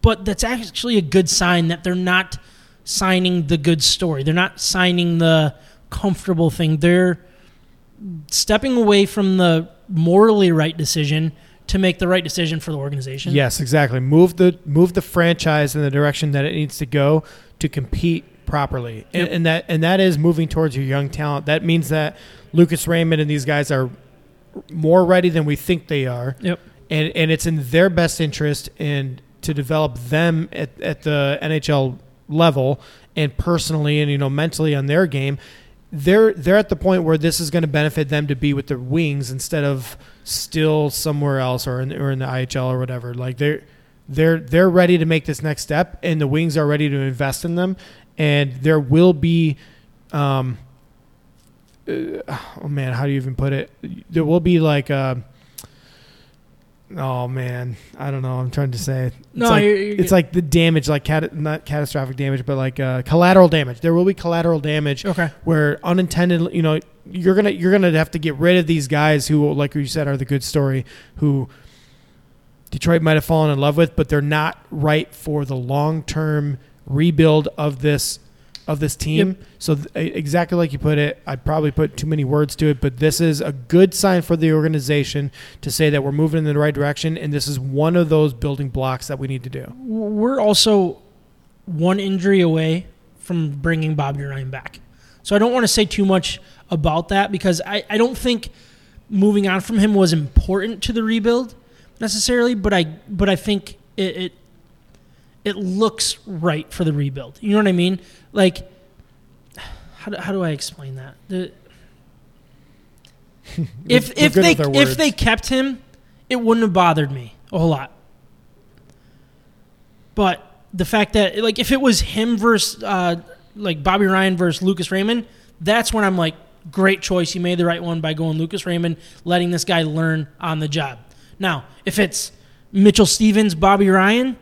but that's actually a good sign that they're not signing the good story. They're not signing the comfortable thing. They're stepping away from the morally right decision to make the right decision for the organization. Yes, exactly. Move the move the franchise in the direction that it needs to go to compete properly. Yep. And, and that and that is moving towards your young talent. That means that Lucas Raymond and these guys are more ready than we think they are. Yep. And and it's in their best interest and to develop them at, at the N H L level and personally and you know mentally on their game. they're they're at the point where this is going to benefit them to be with their wings instead of still somewhere else or in, or in the I H L or whatever. Like they're they're they're ready to make this next step, and the wings are ready to invest in them. And there will be, um, oh man, how do you even put it? There will be like a. Oh man, I don't know. I'm trying to say. It's no, like, you're, you're it's like the damage, like cat, not catastrophic damage, but like uh, collateral damage. There will be collateral damage. Okay. Where unintended, you know, you're gonna you're gonna have to get rid of these guys who, like you said, are the good story who Detroit might have fallen in love with, but they're not right for the long term rebuild of this of this team. Yep. So th- exactly like you put it, I probably put too many words to it, but this is a good sign for the organization to say that we're moving in the right direction, and this is one of those building blocks that we need to do. We're also one injury away from bringing Bobby Ryan back. So I don't want to say too much about that because I, I don't think moving on from him was important to the rebuild necessarily, but I but I think it, it it looks right for the rebuild. You know what I mean? Like, how do, how do I explain that? The, if if they if they kept him, it wouldn't have bothered me a whole lot. But the fact that, like, if it was him versus, uh, like, Bobby Ryan versus Lucas Raymond, that's when I'm like, great choice. You made the right one by going Lucas Raymond, letting this guy learn on the job. Now, if it's Mitchell Stephens, Bobby Ryan,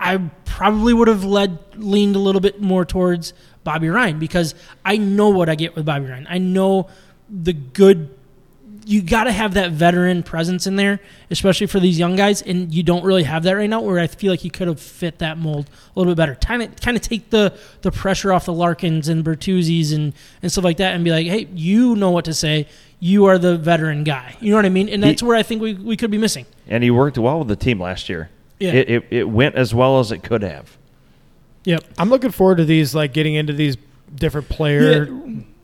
I probably would have led leaned a little bit more towards Bobby Ryan because I know what I get with Bobby Ryan. I know the good – you got to have that veteran presence in there, especially for these young guys, and you don't really have that right now where I feel like he could have fit that mold a little bit better. Kind of kind of take the, the pressure off the Larkins and Bertuzzis and, and stuff like that and be like, hey, you know what to say. You are the veteran guy. You know what I mean? And that's he, where I think we, we could be missing. And he worked well with the team last year. Yeah. It, it it went as well as it could have. Yep. I'm looking forward to these, like, getting into these different player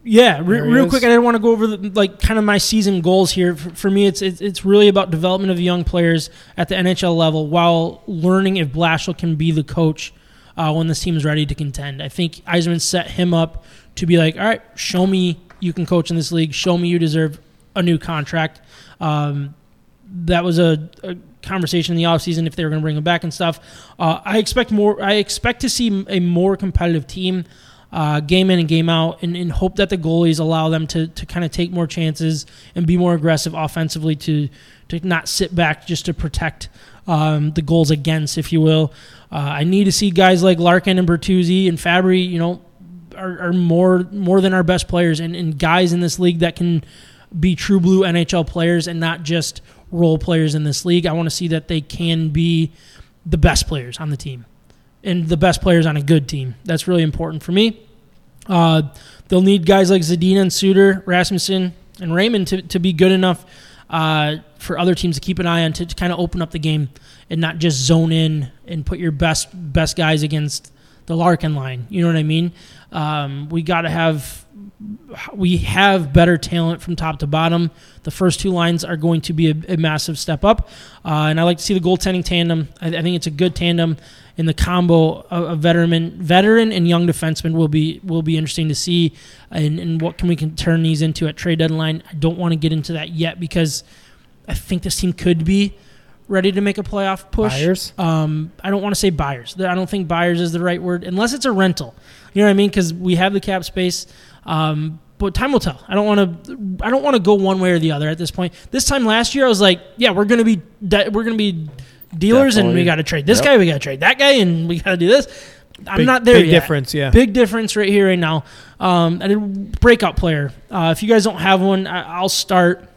Yeah, yeah. Re- real quick, I didn't want to go over, the, like, kind of my season goals here. For, for me, it's, it's it's really about development of young players at the N H L level while learning if Blashill can be the coach uh, when this team is ready to contend. I think Yzerman set him up to be like, all right, show me you can coach in this league. Show me you deserve a new contract. Um, that was a... a conversation in the offseason if they were going to bring him back and stuff. Uh, I expect more. I expect to see a more competitive team uh, game in and game out and, and hope that the goalies allow them to to kind of take more chances and be more aggressive offensively to, to not sit back just to protect um, the goals against, if you will. Uh, I need to see guys like Larkin and Bertuzzi and Fabbri, you know, are, are more more than our best players and, and guys in this league that can be true blue N H L players and not just role players in this league. I want to see that they can be the best players on the team and the best players on a good team. That's really important for me. Uh, they'll need guys like Zadina and Suter, Rasmussen, and Raymond to, to be good enough uh, for other teams to keep an eye on to, to kind of open up the game and not just zone in and put your best best guys against the Larkin line. You know what I mean? Um, we got to have... We have better talent from top to bottom. The first two lines are going to be a, a massive step up. Uh, and I like to see the goaltending tandem. I, I think it's a good tandem. And the combo of, of veteran veteran and young defenseman will be will be interesting to see. And, and what can we can turn these into at trade deadline? I don't want to get into that yet because I think this team could be ready to make a playoff push. Buyers? Um, I don't want to say buyers. I don't think buyers is the right word unless it's a rental. You know what I mean? Because we have the cap space. Um, but time will tell. I don't want to. I don't want to go one way or the other at this point. This time last year, I was like, "Yeah, we're gonna be de- we're gonna be dealers, Definitely. and we got to trade this yep. guy, we got to trade that guy, and we got to do this." I'm big, not there big yet. Big difference, yeah. Big difference right here, right now. Um, I did breakout player. Uh, if you guys don't have one, I, I'll start.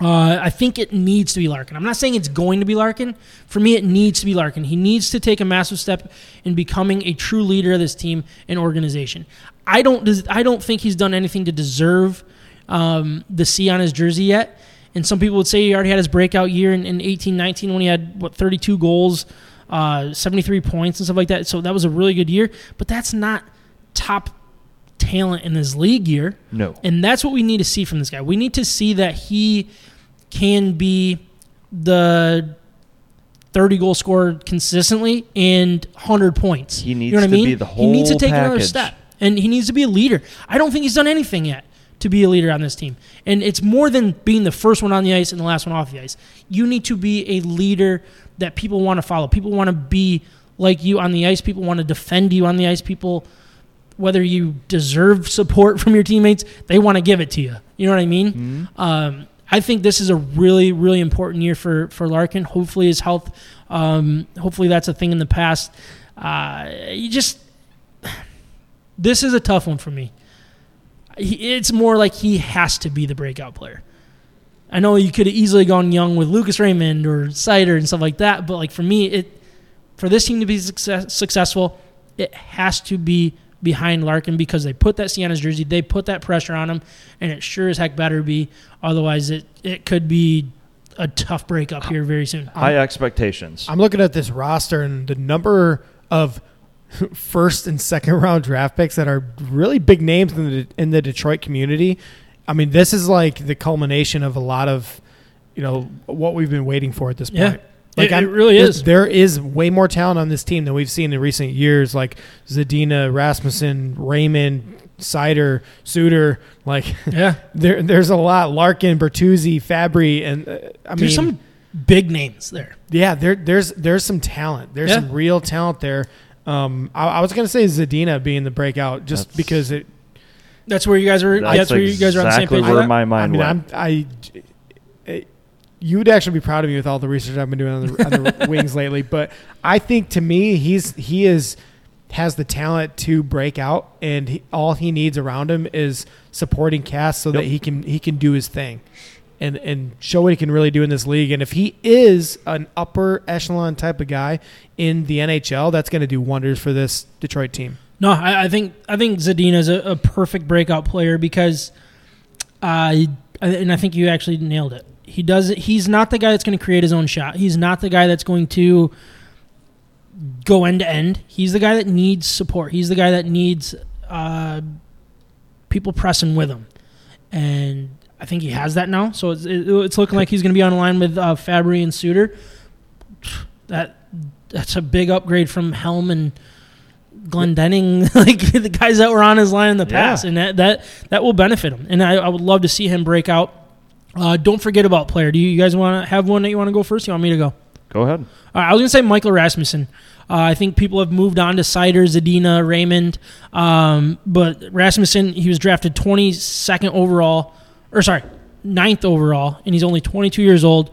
Uh, I think it needs to be Larkin. I'm not saying it's going to be Larkin. For me, it needs to be Larkin. He needs to take a massive step in becoming a true leader of this team and organization. I don't I don't think he's done anything to deserve um, the C on his jersey yet. And some people would say he already had his breakout year in, in eighteen nineteen when he had, what, thirty-two goals, uh, seventy-three points and stuff like that. So that was a really good year. But that's not top talent in this league year. No. And that's what we need to see from this guy. We need to see that he can be the thirty-goal scorer consistently and one hundred points. He needs you know what to I mean? be the whole He needs to take package. another step. and he needs to be a leader. I don't think he's done anything yet to be a leader on this team. And it's more than being the first one on the ice and the last one off the ice. You need to be a leader that people want to follow. People want to be like you on the ice. People want to defend you on the ice. People, whether you deserve support from your teammates, they want to give it to you. You know what I mean? Mm-hmm. Um, I think this is a really, really important year for, for Larkin. Hopefully his health, um, hopefully that's a thing in the past. Uh, you just, this is a tough one for me. It's more like he has to be the breakout player. I know you could have easily gone young with Lucas Raymond or Seider and stuff like that, but like for me, it for this team to be success, successful, it has to be behind Larkin because they put that Sienna's jersey, they put that pressure on him, and it sure as heck better be. Otherwise, it, it could be a tough breakup here very soon. High I'm, expectations. I'm looking at this roster and the number of first and second round draft picks that are really big names in the in the Detroit community. I mean, this is like the culmination of a lot of, you know, what we've been waiting for at this point. Yeah, like it, it really is. There is way more talent on this team than we've seen in recent years, like Zadina, Rasmussen, Raymond, Seider, Suter. Like, yeah, there there's a lot. Larkin, Bertuzzi, Fabbri, and uh, I there's mean, some big names there. Yeah, there there's there's some talent. There's yeah. some real talent there. Um, I, I was gonna say Zadina being the breakout, just that's, because it. That's where you guys are. That's, that's where you guys are on the same page. Exactly where my mind I mean, went. I'm, I, I, you would actually be proud of me with all the research I've been doing on the, on the wings lately, but I think to me he's he is has the talent to break out, and he, all he needs around him is supporting cast so yep. that he can he can do his thing, and and show what he can really do in this league. And if he is an upper echelon type of guy in the N H L, that's going to do wonders for this Detroit team. No, I, I think I think Zadina is a, a perfect breakout player because, uh, and I think you actually nailed it. He does. He's not the guy that's going to create his own shot. He's not the guy that's going to go end to end. He's the guy that needs support. He's the guy that needs uh, people pressing with him, and I think he has that now, so it's, it, it's looking like he's going to be on a line with uh, Fabbri and Suter. That that's a big upgrade from Helm and Glendening, like the guys that were on his line in the past, yeah. and that, that that will benefit him. And I, I would love to see him break out. Uh, don't forget about player. Do you, you guys want to have one that you want to go first? You want me to go? Go ahead. All right, I was going to say Michael Rasmussen. Uh, I think people have moved on to Seider, Zadina, Raymond, um, but Rasmussen, he was drafted twenty-second overall. Or sorry, ninth overall, and he's only twenty-two years old.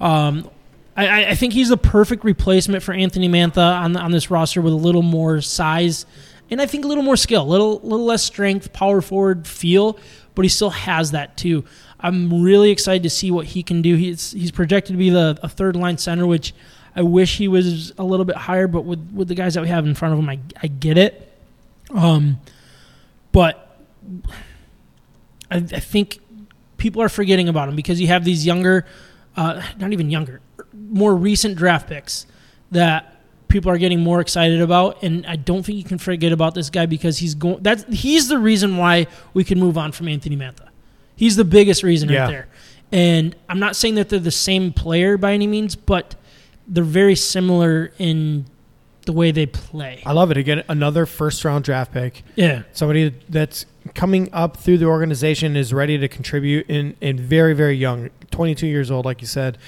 Um, I, I think he's the perfect replacement for Anthony Mantha on the, on this roster with a little more size, and I think a little more skill, a little little less strength, power forward feel, but he still has that too. I'm really excited to see what he can do. He's he's projected to be the a third line center, which I wish he was a little bit higher, but with with the guys that we have in front of him, I I get it. Um, but I, I think. People are forgetting about him because you have these younger, uh, not even younger, more recent draft picks that people are getting more excited about, and I don't think you can forget about this guy because he's going. That's he's the reason why we can move on from Anthony Mantha. He's the biggest reason yeah. right there. And I'm not saying that they're the same player by any means, but they're very similar in the way they play. I love it. Again, another first-round draft pick. Yeah, somebody that's coming up through the organization is ready to contribute and, and very, very young, twenty-two years old, like you said.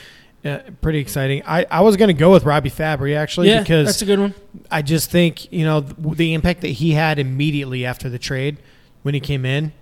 Uh, pretty exciting. I, I was going to go with Robby Fabbri, actually, yeah, because that's a good one. I just think, you know, the, the impact that he had immediately after the trade when he came in,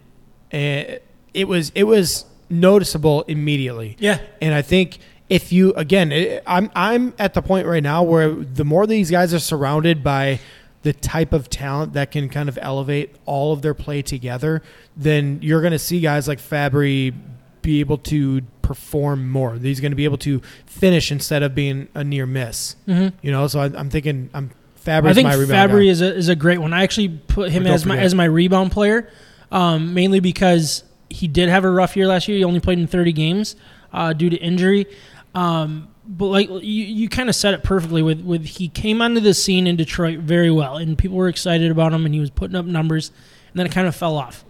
and it was it was noticeable immediately. Yeah. And I think if you, again, it, I'm I'm at the point right now where the more these guys are surrounded by the type of talent that can kind of elevate all of their play together, then you're going to see guys like Fabbri be able to perform more. He's going to be able to finish instead of being a near miss. Mm-hmm. You know, so I, I'm thinking I'm Fabbri. I think my rebound Fabbri guy. is a is a great one. I actually put him as forget. my as my rebound player, um, mainly because he did have a rough year last year. He only played in thirty games uh, due to injury. Um, But like you, you kind of said it perfectly. With with he came onto the scene in Detroit very well, and people were excited about him, and he was putting up numbers, and then it kind of fell off.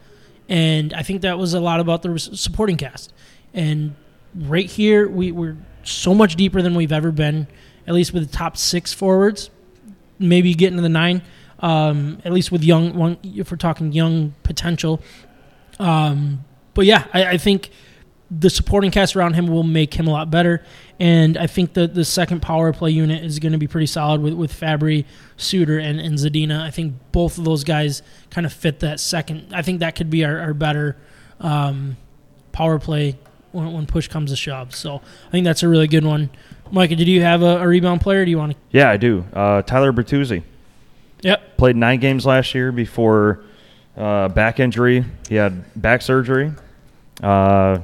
And I think that was a lot about the supporting cast. And right here, we we're so much deeper than we've ever been, at least with the top six forwards, maybe getting to the nine. um, at least with young, one, if we're talking young potential. Um, but yeah, I, I think the supporting cast around him will make him a lot better. And I think that the second power play unit is going to be pretty solid with, with Fabbri, Suter, and, and Zadina. I think both of those guys kind of fit that second. I think that could be our, our better um, power play when, when push comes to shove. So I think that's a really good one. Micah, did you have a, a rebound player? Or do you want to? Yeah, I do. Uh, Tyler Bertuzzi. Yep. Played nine games last year before uh, back injury. He had back surgery. Uh,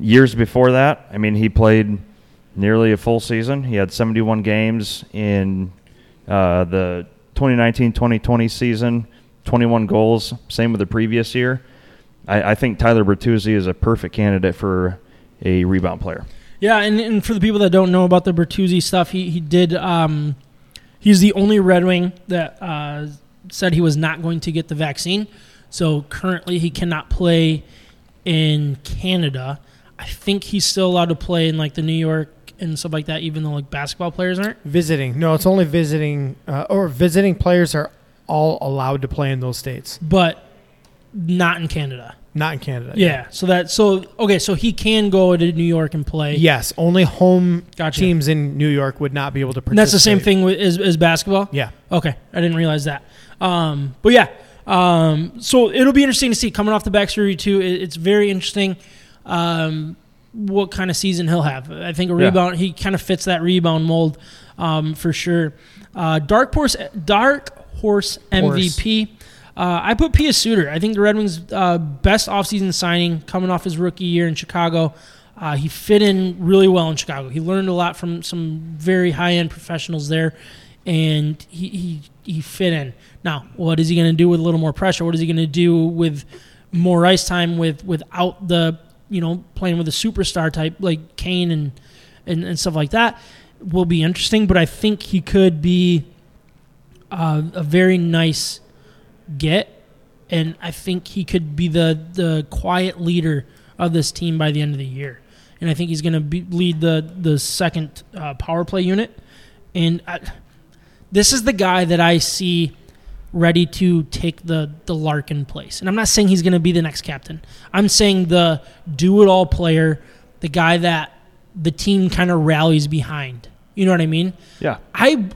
years before that, I mean, he played – nearly a full season. He had seventy-one games in uh, the twenty nineteen twenty twenty season, twenty-one goals, same with the previous year. I, I think Tyler Bertuzzi is a perfect candidate for a rebound player. Yeah, and, and for the people that don't know about the Bertuzzi stuff, he, he did um, – he's the only Red Wing that uh, said he was not going to get the vaccine. So currently he cannot play in Canada. I think he's still allowed to play in, like, the New York and stuff like that, even though, like, basketball players aren't? Visiting. No, it's only visiting uh, – or visiting players are all allowed to play in those states. But not in Canada. Not in Canada. Yeah. yeah. So that – so, okay, so he can go to New York and play. Yes. Only home gotcha. teams in New York would not be able to participate. And that's the same thing with, as, as basketball? Yeah. Okay. I didn't realize that. Um, but, yeah. Um, so it'll be interesting to see. Coming off the back surgery, too, it, it's very interesting – Um, what kind of season he'll have. I think a rebound, yeah. he kind of fits that rebound mold um, for sure. Uh, Dark Horse Dark Horse M V P. Uh, I put Pius Suter. I think the Red Wings' uh, best offseason signing coming off his rookie year in Chicago. Uh, he fit in really well in Chicago. He learned a lot from some very high-end professionals there, and he, he, he fit in. Now, what is he going to do with a little more pressure? What is he going to do with more ice time with without the – you know, playing with a superstar type like Kane and, and, and stuff like that will be interesting. But I think he could be uh, a very nice get, and I think he could be the, the quiet leader of this team by the end of the year. And I think he's going to lead the the second uh, power play unit. And I, this is the guy that I see ready to take the, the Larkin place. And I'm not saying he's going to be the next captain. I'm saying the do-it-all player, the guy that the team kind of rallies behind. You know what I mean? Yeah. I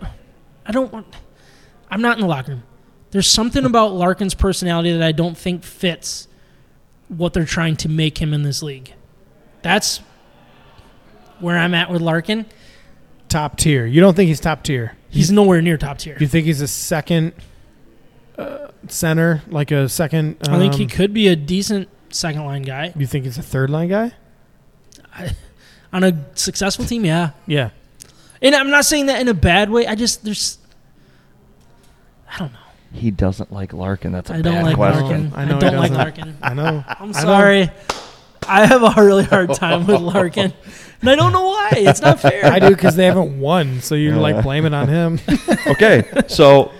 I don't want – I'm not in the locker room. There's something about Larkin's personality that I don't think fits what they're trying to make him in this league. That's where I'm at with Larkin. Top tier. You don't think he's top tier? He's nowhere near top tier. You think he's a second – Uh, center, like a second. Um, I think he could be a decent second line guy. You think he's a third line guy? I, on a successful team, yeah, yeah. And I'm not saying that in a bad way. I just there's, I don't know. He doesn't like Larkin. That's a I bad like question. Larkin. I, know I don't like Larkin. I know. I'm sorry. I, know. I have a really hard time with Larkin, and I don't know why. It's not fair. I do because they haven't won. So you're uh. like blaming on him. Okay, so.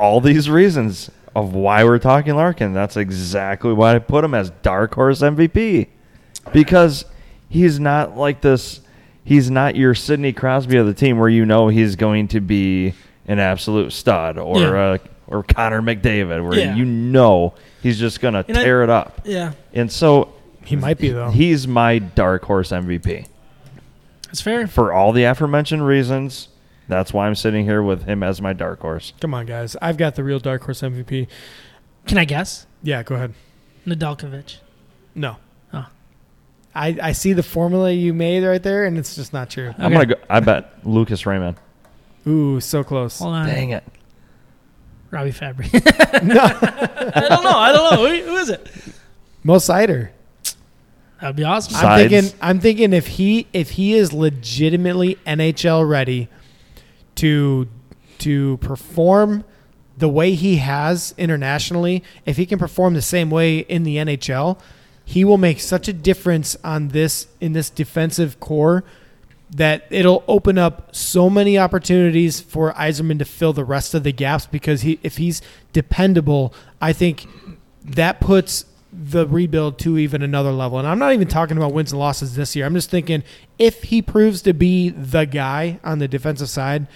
All these reasons of why we're talking Larkin. That's exactly why I put him as Dark Horse M V P. Because he's not like this. He's not your Sidney Crosby of the team where you know he's going to be an absolute stud or yeah. uh, or Connor McDavid where yeah. you know he's just going to tear I, it up. Yeah. And so he might be, though. He's my Dark Horse M V P. That's fair. For all the aforementioned reasons. That's why I'm sitting here with him as my dark horse. Come on, guys. I've got the real dark horse M V P. Can I guess? Yeah, go ahead. Nedeljkovic. No. Oh. I, I see the formula you made right there, and it's just not true. Okay. I'm gonna go. I bet Lucas Raymond. Ooh, so close. Hold on. Dang it. Robby Fabbri. No. I don't know. I don't know. Who, who is it? Mo Seider. That'd be awesome. Sides. I'm thinking. I'm thinking if he if he is legitimately N H L ready. To to perform the way he has internationally, if he can perform the same way in the N H L, he will make such a difference on this in this defensive core that it'll open up so many opportunities for Yzerman to fill the rest of the gaps because he if he's dependable, I think that puts the rebuild to even another level. And I'm not even talking about wins and losses this year. I'm just thinking if he proves to be the guy on the defensive side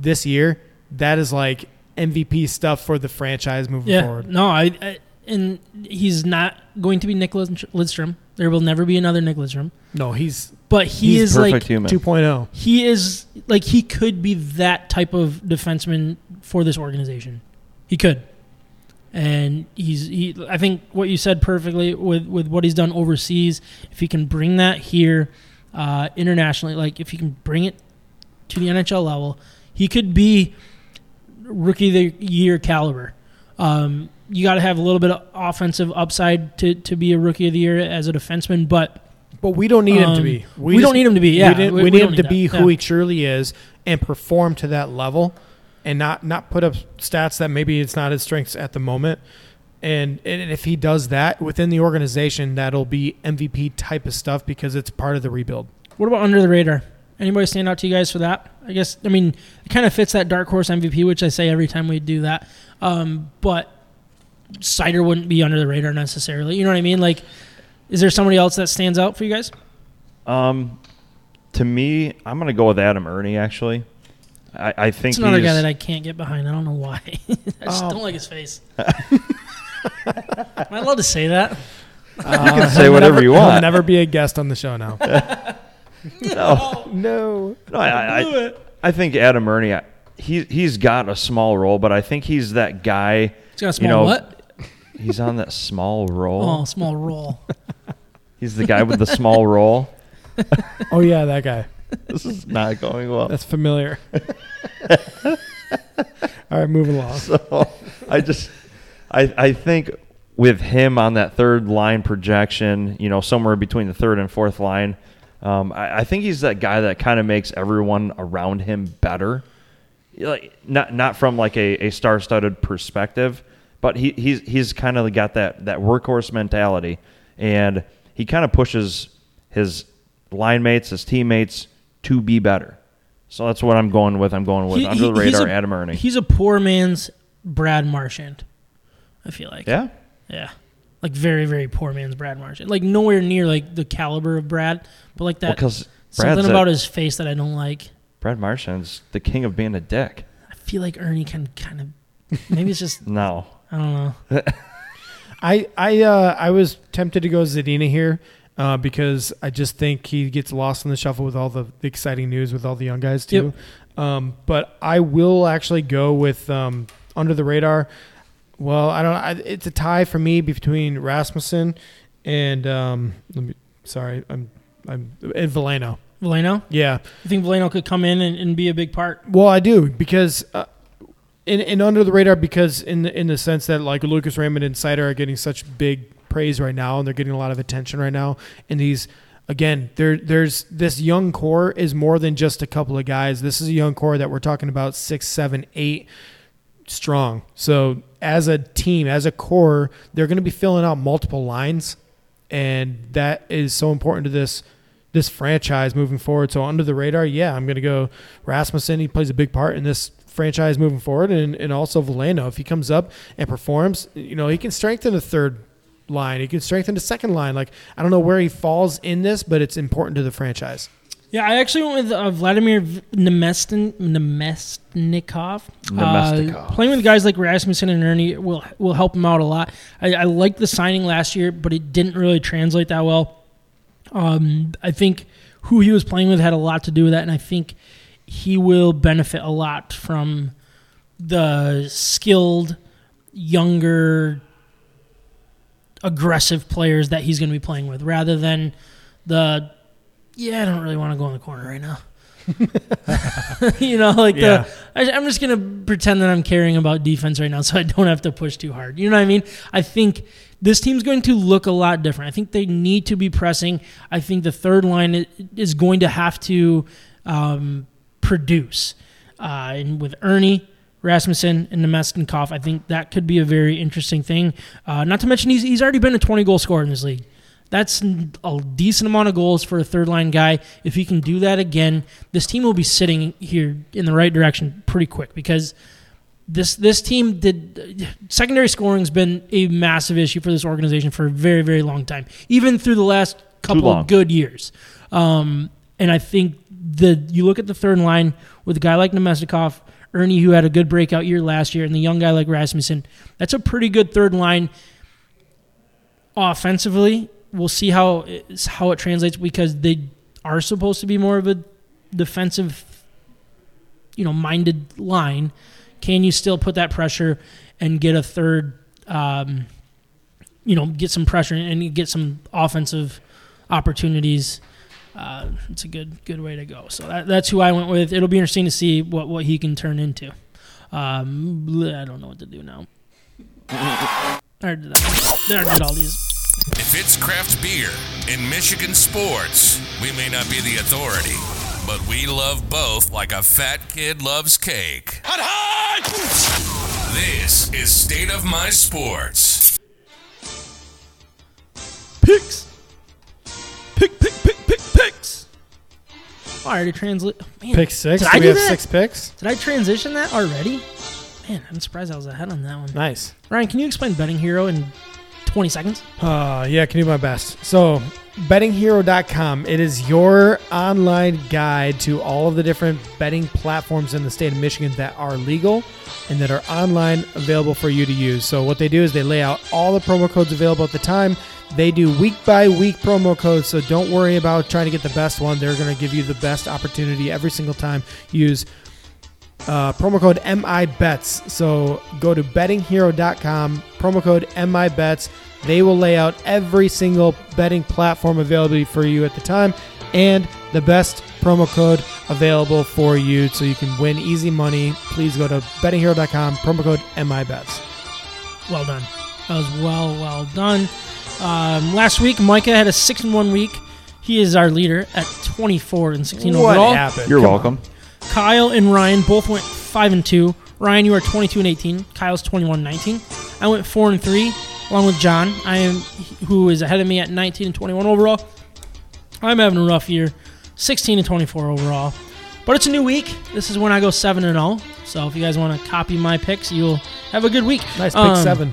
this year, that is like M V P stuff for the franchise moving yeah, forward. No, I, I and he's not going to be Nick Lidstrom. There will never be another Nick Lidstrom. No, he's but he he's is like human. two point oh. He is like he could be that type of defenseman for this organization. He could. And he's, he, I think what you said perfectly with, with what he's done overseas, if he can bring that here uh, internationally, like if he can bring it to the N H L level, he could be rookie of the year caliber. Um, you got to have a little bit of offensive upside to, to be a rookie of the year as a defenseman, but but we don't need um, him to be. We, we just, don't need him to be. Yeah, we, did, we, we need him need to that. be who yeah. he truly is and perform to that level. And not, not put up stats that maybe it's not his strengths at the moment. And, and if he does that within the organization, that'll be M V P type of stuff because it's part of the rebuild. What about under the radar? Anybody stand out to you guys for that? I guess, I mean, it kind of fits that dark horse M V P, which I say every time we do that. Um, but Seider wouldn't be under the radar necessarily. You know what I mean? Like, is there somebody else that stands out for you guys? Um, to me, I'm going to go with Adam Erne, actually. I, I think it's another guy that I can't get behind. I don't know why. I just um, don't like his face. Am I allowed to say that? Uh, you can say whatever never, you want. I'll never be a guest on the show now. no, no. no I, I, I think Adam Erne. He he's got a small role, but I think he's that guy. He's got a small you know, what? He's on that small role. Oh, small role. He's the guy with the small role. Oh yeah, that guy. This is not going well. That's familiar. All right, move along. So I just, I, I think with him on that third line projection, you know, somewhere between the third and fourth line, um, I, I think he's that guy that kind of makes everyone around him better. Like not, not from like a, a star-studded perspective, but he, he's, he's kind of got that, that workhorse mentality, and he kind of pushes his line mates, his teammates, to be better. So that's what I'm going with. I'm going with he, under the radar, a, Adam Erne. He's a poor man's Brad Marchand, I feel like. Yeah? Yeah. Like very, very poor man's Brad Marchand. Like nowhere near like the caliber of Brad, but like that well, something a, about his face that I don't like. Brad Marchand's the king of being a dick. I feel like Ernie can kind of, maybe it's just. No. I don't know. I, I, uh, I was tempted to go Zadina here. Uh, because I just think he gets lost in the shuffle with all the exciting news with all the young guys too. Yep. Um, but I will actually go with um, under the radar. Well, I don't. I, it's a tie for me between Rasmussen and um, let me. Sorry, I'm. I'm and Veleno. Veleno. Yeah, I think Veleno could come in and, and be a big part. Well, I do because. Uh, And, and under the radar because in the, in the sense that like Lucas Raymond and Seider are getting such big praise right now and they're getting a lot of attention right now. And these, again, there there's this young core is more than just a couple of guys. This is a young core that we're talking about six, seven, eight strong. So as a team, as a core, they're going to be filling out multiple lines. And that is so important to this this franchise moving forward. So under the radar, yeah, I'm going to go Rasmussen. He plays a big part in this franchise moving forward, and, and also Veleno. If he comes up and performs, you know, he can strengthen the third line. He can strengthen the second line. Like, I don't know where he falls in this, but it's important to the franchise. Yeah, I actually went with uh, Vladimir Nemestin, Nemestnikov. Nemestnikov. Uh, playing with guys like Rasmussen and Ernie will will help him out a lot. I, I liked the signing last year, but it didn't really translate that well. Um, I think who he was playing with had a lot to do with that, and I think he will benefit a lot from the skilled, younger, aggressive players that he's going to be playing with rather than the, yeah, I don't really want to go in the corner right now. you know, like yeah. the, I, I'm just going to pretend that I'm caring about defense right now so I don't have to push too hard. You know what I mean? I think this team's going to look a lot different. I think they need to be pressing. I think the third line is going to have to um, – produce. Uh, and with Ernie, Rasmussen, and Nemestnikov, I think that could be a very interesting thing. Uh, not to mention he's he's already been a twenty-goal scorer in this league. That's a decent amount of goals for a third-line guy. If he can do that again, this team will be sitting here in the right direction pretty quick because this this team did – secondary scoring's been a massive issue for this organization for a very, very long time, even through the last couple of good years. Um, and I think – The you look at the third line with a guy like Nemestnikov, Erne, who had a good breakout year last year, and the young guy like Rasmussen. That's a pretty good third line offensively. We'll see how it, how it translates, because they are supposed to be more of a defensive, you know, minded line. Can you still put that pressure and get a third, um, you know, get some pressure and get some offensive opportunities? Uh, it's a good good way to go. So that, that's who I went with. It'll be interesting to see what, what he can turn into. Um, I don't know what to do now. I already did that. I already did all these. If it's craft beer in Michigan sports, we may not be the authority, but we love both like a fat kid loves cake. Hot, hot! This is State of My Sports. Picks. Pick, pick, pick, pick, picks. Oh, I already translate. Oh, pick six. Did do I do we have that? Six picks? Did I transition that already? Man, I'm surprised I was ahead on that one. Nice. Ryan, can you explain Betting Hero in twenty seconds? Uh, yeah, I can do my best. So, betting hero dot com. It is your online guide to all of the different betting platforms in the state of Michigan that are legal and that are online available for you to use. So what they do is they lay out all the promo codes available at the time. They do week by week promo codes, so don't worry about trying to get the best one. They're going to give you the best opportunity every single time. Use uh, promo code M I Bets. So go to betting hero dot com, promo code M I Bets. They will lay out every single betting platform available for you at the time and the best promo code available for you so you can win easy money. Please go to betting hero dot com, promo code M I Bets. Well done. That was well, well done. Um, last week, Micah had a six and one week. He is our leader at twenty-four and sixteen what overall. What happened? You're Come welcome. On. Kyle and Ryan both went five and two. Ryan, you are twenty-two and eighteen. Kyle's twenty-one and nineteen. I went four and three. Along with John, I am, who is ahead of me at nineteen and twenty-one overall. I'm having a rough year, sixteen and twenty-four overall. But it's a new week. This is when I go seven and oh. So if you guys want to copy my picks, you'll have a good week. Nice pick um, seven.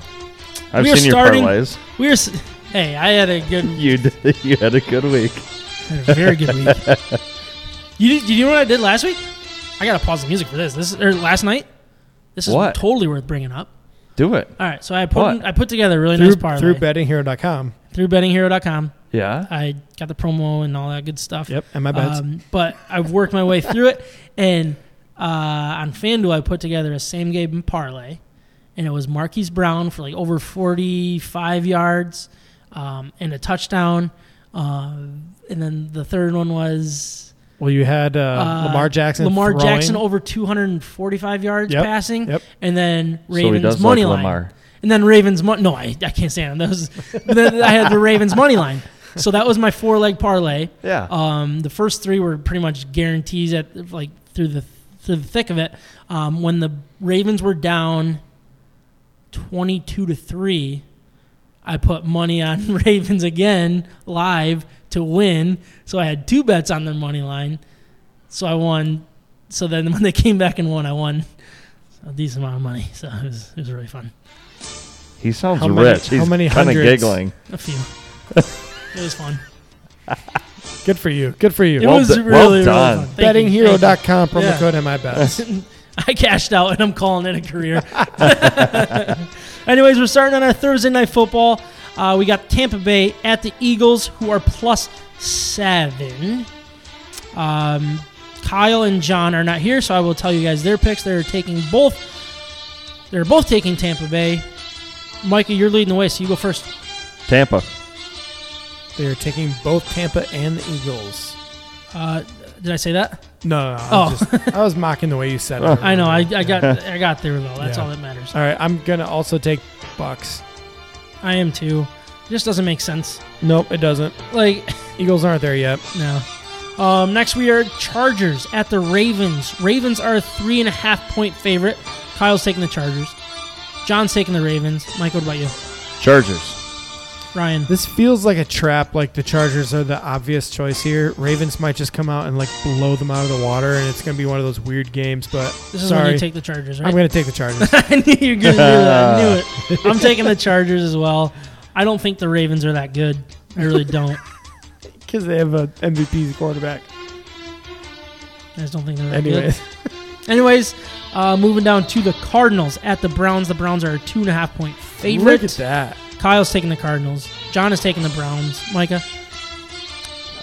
I've seen starting, your parlays. We are. Hey, I had a good. You did, you had a good week. I had a very good week. you did you know what I did last week? I gotta pause the music for this. This or last night. This is what? Totally worth bringing up. Do it. All right, so I put in, I put together a really through, nice parlay. Through betting hero dot com. Through betting hero dot com. Yeah. I got the promo and all that good stuff. Yep, and my bets. Um, but I've worked my way through it, and uh, on FanDuel I put together a same-game parlay, and it was Marquise Brown for like over forty-five yards um, and a touchdown, uh, and then the third one was... Well, you had uh, uh, Lamar Jackson Lamar throwing. Jackson over two hundred forty-five yards yep, passing, yep. and then Ravens so money like line. And then Ravens money. No, I, I can't stand him. That was, then I had the Ravens money line. So that was my four-leg parlay. Yeah. Um, the first three were pretty much guarantees at like through the through the thick of it. Um, when the Ravens were down twenty-two to three, I put money on Ravens again live to win, so I had two bets on their money line, so I won. So then when they came back and won, I won a decent amount of money. So it was it was really fun. He sounds how rich. Many, He's how many hundreds? Kind of giggling. A few. It was fun. Good for you. Good for you. It well was d- really, well done. Really fun. betting hero dot com promo yeah. code and my bets. I cashed out and I'm calling it a career. Anyways, we're starting on our Thursday night football. Uh, we got Tampa Bay at the Eagles, who are plus seven. Um, Kyle and John are not here, so I will tell you guys their picks. They're taking both. They're both taking Tampa Bay. Micah, you're leading the way, so you go first. Tampa. They are taking both Tampa and the Eagles. Uh, did I say that? No, no, no. Oh. Just, I was mocking the way you said it. Right? I know. I, I got I got there, though. That's yeah. all that matters. All right. I'm going to also take Bucks. I am too. It just doesn't make sense. Nope, it doesn't. Like Eagles aren't there yet. No. Um, next we are Chargers at the Ravens. Ravens are a three and a half point favorite. Kyle's taking the Chargers. John's taking the Ravens. Mike, what about you? Chargers. Ryan. This feels like a trap. Like the Chargers are the obvious choice here. Ravens might just come out and like blow them out of the water, and it's gonna be one of those weird games. But this is sorry. When you take the Chargers, right? I'm gonna take the Chargers. I knew you were gonna do that. I knew it. I'm taking the Chargers as well. I don't think the Ravens are that good. I really don't. Because they have an M V P quarterback. I just don't think they're that Anyways. good. Anyways, uh, moving down to the Cardinals at the Browns. The Browns are a two and a half point favorite. Look at that. Kyle's taking the Cardinals. John is taking the Browns. Micah?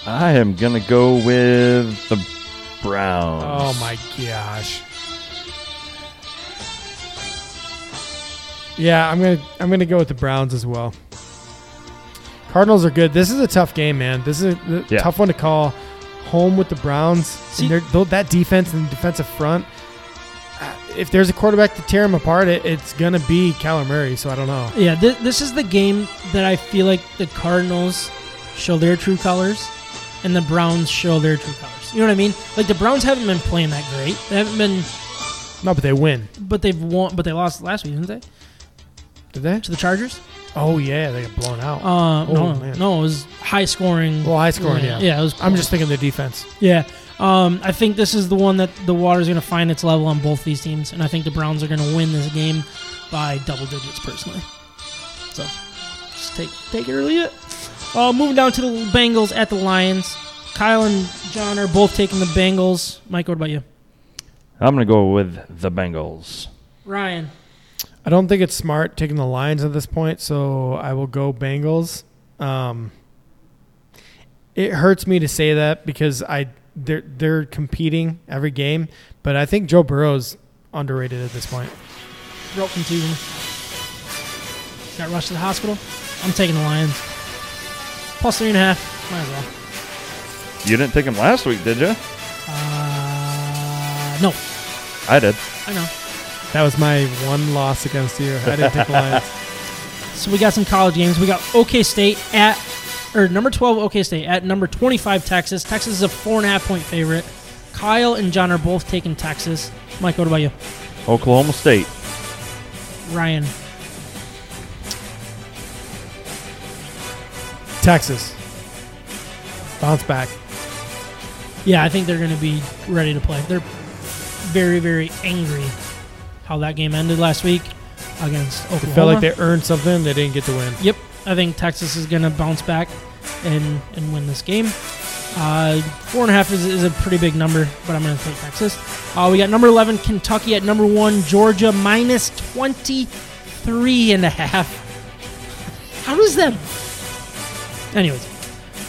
I am going to go with the Browns. Oh, my gosh. Yeah, I'm going to I'm going to go with the Browns as well. Cardinals are good. This is a tough game, man. This is a yeah. tough one to call. Home with the Browns. See, and they're, that defense and defensive front, if there's a quarterback to tear them apart, it, it's going to be Kyler Murray, so I don't know. Yeah, th- this is the game that I feel like the Cardinals show their true colors and the Browns show their true colors. You know what I mean? Like, the Browns haven't been playing that great. They haven't been... No, but they win. But they've won. But they lost last week, didn't they? Did they? To the Chargers? Oh, yeah, they got blown out. Uh, oh, no, man. no, it was high scoring. Well, high scoring, yeah. Yeah, it was cool. I'm just thinking their defense. Yeah. Um, I think this is the one that the water's going to find its level on both these teams, and I think the Browns are going to win this game by double digits personally. So, just take take it or leave it. Uh, moving down to the Bengals at the Lions. Kyle and John are both taking the Bengals. Mike, what about you? I'm going to go with the Bengals. Ryan? I don't think it's smart taking the Lions at this point, so I will go Bengals. Um, it hurts me to say that because I they're, they're competing every game, but I think Joe Burrow's underrated at this point. Throat contusion. Got rushed to the hospital. I'm taking the Lions. Plus three and a half. Might as well. You didn't take him last week, did you? Uh, no. I did. I know. That was my one loss against you. I didn't take the Lions. So we got some college games. We got OK State at, or number twelve OK State at number twenty-five Texas. Texas is a four and a half point favorite. Kyle and John are both taking Texas. Mike, what about you? Oklahoma State. Ryan. Texas. Bounce back. Yeah, I think they're going to be ready to play. They're very, very angry. How that game ended last week against Oklahoma. It felt like they earned something. They didn't get to win. Yep. I think Texas is going to bounce back and, and win this game. Uh, four and a half is, is a pretty big number, but I'm going to take Texas. Uh, we got number eleven, Kentucky at number one, Georgia, minus twenty-three and a half. How does that? Anyways,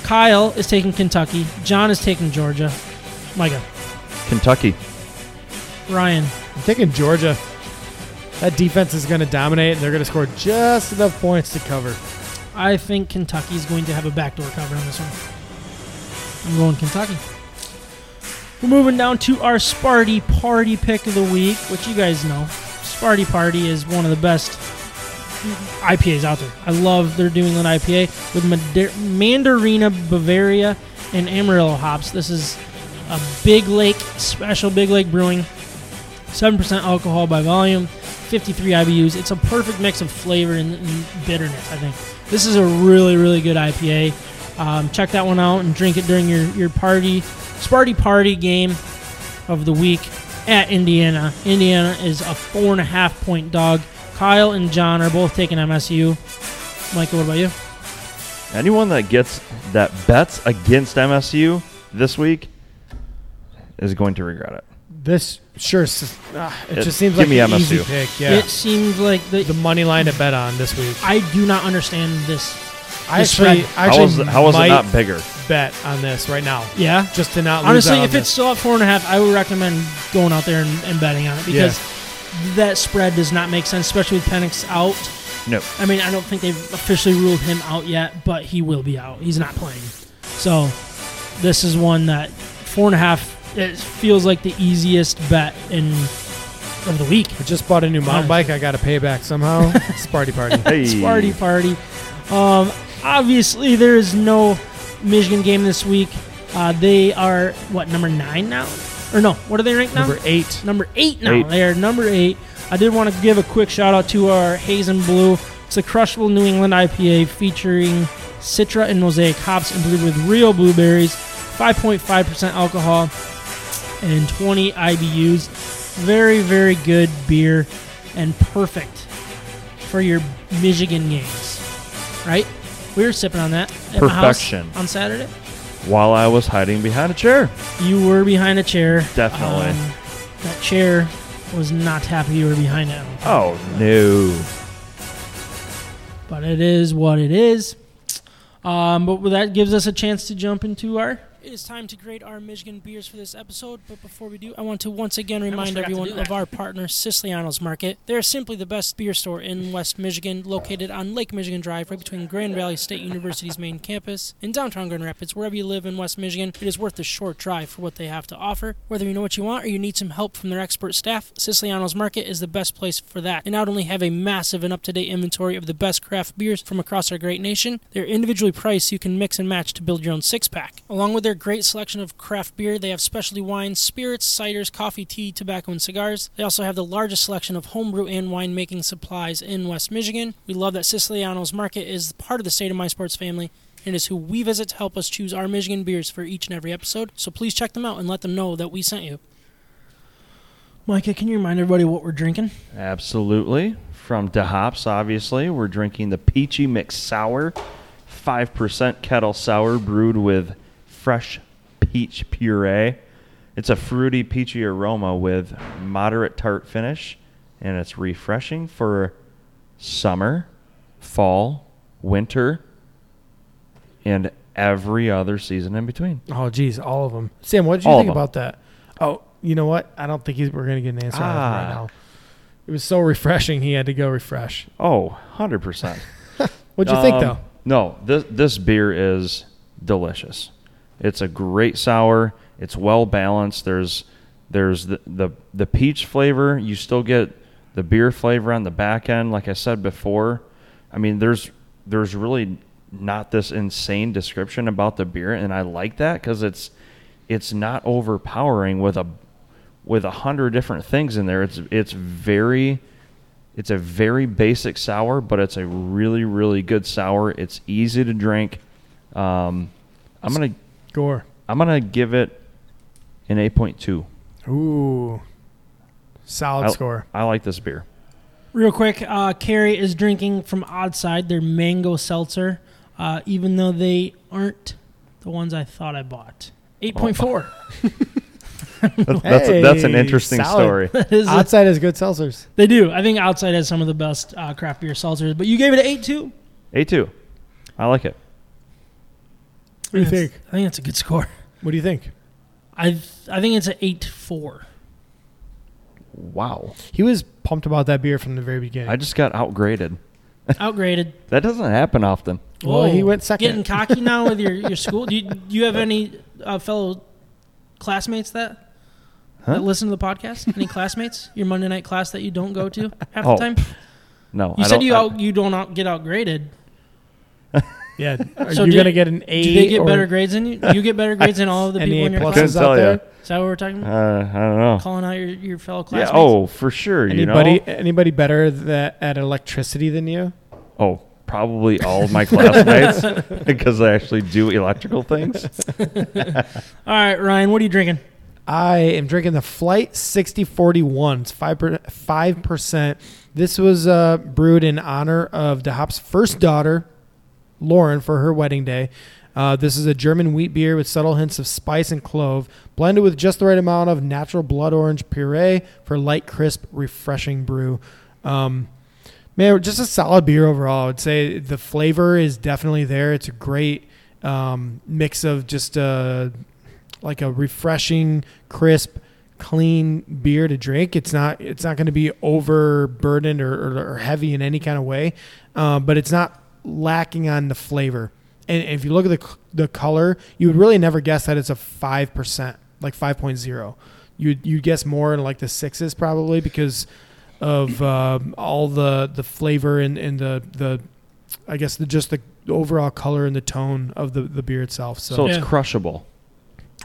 Kyle is taking Kentucky. John is taking Georgia. Micah. Kentucky. Ryan. I'm taking Georgia. That defense is going to dominate, and they're going to score just enough points to cover. I think Kentucky's going to have a backdoor cover on this one. I'm going Kentucky. We're moving down to our Sparty Party pick of the week, which you guys know. Sparty Party is one of the best I P As out there. I love their New England I P A with Mandarina Bavaria and Amarillo hops. This is a Big Lake, special Big Lake Brewing. seven percent alcohol by volume, fifty-three I B Us. It's a perfect mix of flavor and, and bitterness, I think. This is a really, really good I P A. Um, check that one out and drink it during your, your party, Sparty Party game of the week at Indiana. Indiana is a four and a half point dog. Kyle and John are both taking M S U. Michael, what about you? Anyone that gets that bets against M S U this week is going to regret it. This sure, uh, it, it just seems like an M S U. Easy pick. Yeah. It seems like the, the money line to bet on this week. I do not understand this. I this actually, I actually how is, how is might it not bigger? Bet on this right now. Yeah, just to not honestly, lose out if on it's this. Still at four and a half, I would recommend going out there and, and betting on it because yeah. that spread does not make sense, especially with Penix out. No, I mean I don't think they've officially ruled him out yet, but he will be out. He's not playing, so this is one that four and a half. It feels like the easiest bet in of the week. I just bought a new mountain bike. I got to pay back somehow. Sparty Party. Hey. Sparty Party. Um, obviously, there is no Michigan game this week. Uh, they are, what, number nine now? Or no, what are they ranked now? Number eight. Number eight now. Eight. They are number eight. I did want to give a quick shout-out to our Haze and Blue. It's a crushable New England I P A featuring Citra and Mosaic hops and brewed with real blueberries, five point five percent alcohol, and twenty I B Us. Very, very good beer and perfect for your Michigan games. Right? We were sipping on that at Perfection. my house on Saturday. While I was hiding behind a chair. You were behind a chair. Definitely. Um, That chair was not happy you were behind it. Oh, no. But it is what it is. Um, but that gives us a chance to jump into our... It is time to grade our Michigan beers for this episode, but before we do, I want to once again remind everyone of our partner, Siciliano's Market. They're simply the best beer store in West Michigan, located on Lake Michigan Drive, right between Grand Valley State University's main campus and downtown Grand Rapids. Wherever you live in West Michigan, it is worth the short drive for what they have to offer. Whether you know what you want or you need some help from their expert staff, Siciliano's Market is the best place for that. They not only have a massive and up-to-date inventory of the best craft beers from across our great nation, they're individually priced so you can mix and match to build your own six-pack. Along with their great selection of craft beer, they have specialty wines, spirits, ciders, coffee, tea, tobacco, and cigars. They also have the largest selection of homebrew and winemaking supplies in West Michigan. We love that Siciliano's Market is part of the State of My Sports family and is who we visit to help us choose our Michigan beers for each and every episode. So please check them out and let them know that we sent you. Micah, can you remind everybody what we're drinking? Absolutely. From Da Hops, obviously, we're drinking the Peachy Mix Sour, five percent kettle sour brewed with fresh peach puree. It's a fruity, peachy aroma with moderate tart finish, and it's refreshing for summer, fall, winter, and every other season in between. Oh, geez, all of them. Sam, what did you all think about that? Oh, you know what? I don't think he's, we're going to get an answer ah. out of him right now. It was so refreshing, he had to go refresh. Oh, one hundred percent. What'd you um, think, though? No, this this beer is delicious. It's a great sour. It's well balanced. There's there's the, the the peach flavor. You still get the beer flavor on the back end. Like I said before, I mean, there's there's really not this insane description about the beer, and I like that because it's it's not overpowering with a with a hundred different things in there. It's it's very it's a very basic sour, but it's a really really good sour. It's easy to drink. Um, I'm gonna. Gore. I'm going to give it an eight point two. Ooh. Solid I, score. I like this beer. Real quick, uh, Carrie is drinking from Oddside their mango seltzer, uh, even though they aren't the ones I thought I bought. eight point four. Oh. that's, that's, hey, that's an interesting solid story. is Oddside a, has good seltzers. They do. I think Oddside has some of the best uh, craft beer seltzers, but you gave it an eight point two. eight point two. I like it. What do you think? I think that's a good score. What do you think? I I think it's an eight four. Wow. He was pumped about that beer from the very beginning. I just got outgraded. Outgraded. That doesn't happen often. Well, he went second. Getting cocky now with your, your school? Do you, do you have any uh, fellow classmates that, huh? that listen to the podcast? Any classmates? Your Monday night class that you don't go to half oh, the time? No. You I said don't, you, out, you don't out, get outgraded. Yeah, are so you going to get an A? Do they get better grades than you? Do you get better grades than all of the people in your class out there? Is that what we're talking about? Uh, I don't know. Calling out your, your fellow classmates? Yeah, oh, for sure. Anybody, you know? Anybody better that, at electricity than you? Oh, probably all of my classmates because I actually do electrical things. All right, Ryan, what are you drinking? I am drinking the Flight sixty forty-one. It's five percent. This was uh, brewed in honor of Da Hop's first daughter, Lauren, for her wedding day. Uh, this is a German wheat beer with subtle hints of spice and clove, blended with just the right amount of natural blood orange puree for light, crisp, refreshing brew. Um, man, just a solid beer overall. I would say the flavor is definitely there. It's a great um, mix of just a, like a refreshing, crisp, clean beer to drink. It's not it's not going to be overburdened or, or, or heavy in any kind of way, uh, but it's not lacking on the flavor. And if you look at the the color, you would really never guess that it's a five percent, like five point oh. You you guess more in like the sixes probably because of uh, all the, the flavor and, and the, the I guess the, just the overall color and the tone of the, the beer itself. So, so it's yeah. crushable.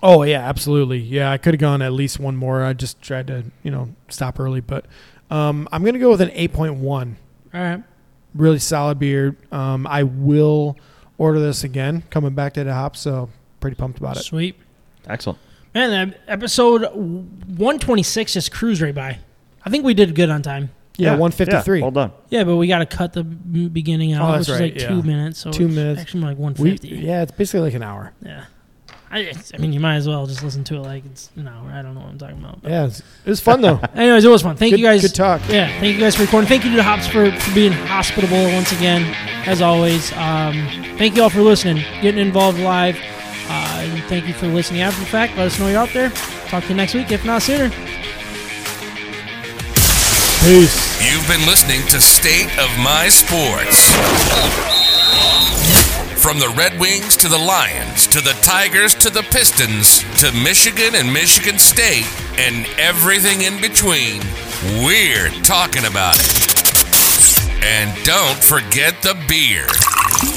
Oh, yeah, absolutely. Yeah, I could have gone at least one more. I just tried to, you know, stop early. But um, I'm going to go with an eight point one. All right. Really solid beer. Um, I will order this again, coming back to the hop, so pretty pumped about it. Sweet. Excellent. Man, episode one twenty-six just cruised right by. I think we did good on time. Yeah, yeah. one fifty-three. Yeah, well done. Yeah, but we got to cut the beginning out, oh, that's which right. is like yeah. two minutes. So two minutes. Actually, like one fifty. We, yeah, it's basically like an hour. Yeah. I, I mean, you might as well just listen to it like it's an hour. I don't know what I'm talking about. But. Yeah, it was fun, though. Anyways, it was fun. Thank good, you guys. Good talk. Yeah, thank you guys for recording. Thank you to Hops for, for being hospitable once again, as always. Um, thank you all for listening, getting involved live. Uh, and thank you for listening after the fact. Let us know you're out there. Talk to you next week, if not sooner. Peace. You've been listening to State of My Sports. From the Red Wings to the Lions, to the Tigers, to the Pistons, to Michigan and Michigan State, and everything in between, we're talking about it. And don't forget the beer.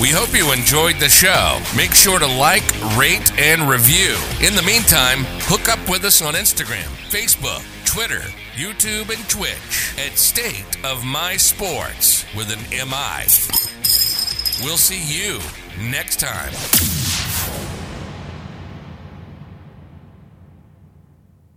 We hope you enjoyed the show. Make sure to like, rate, and review. In the meantime, hook up with us on Instagram, Facebook, Twitter, YouTube, and Twitch at State of My Sports with an M I. We'll see you next time.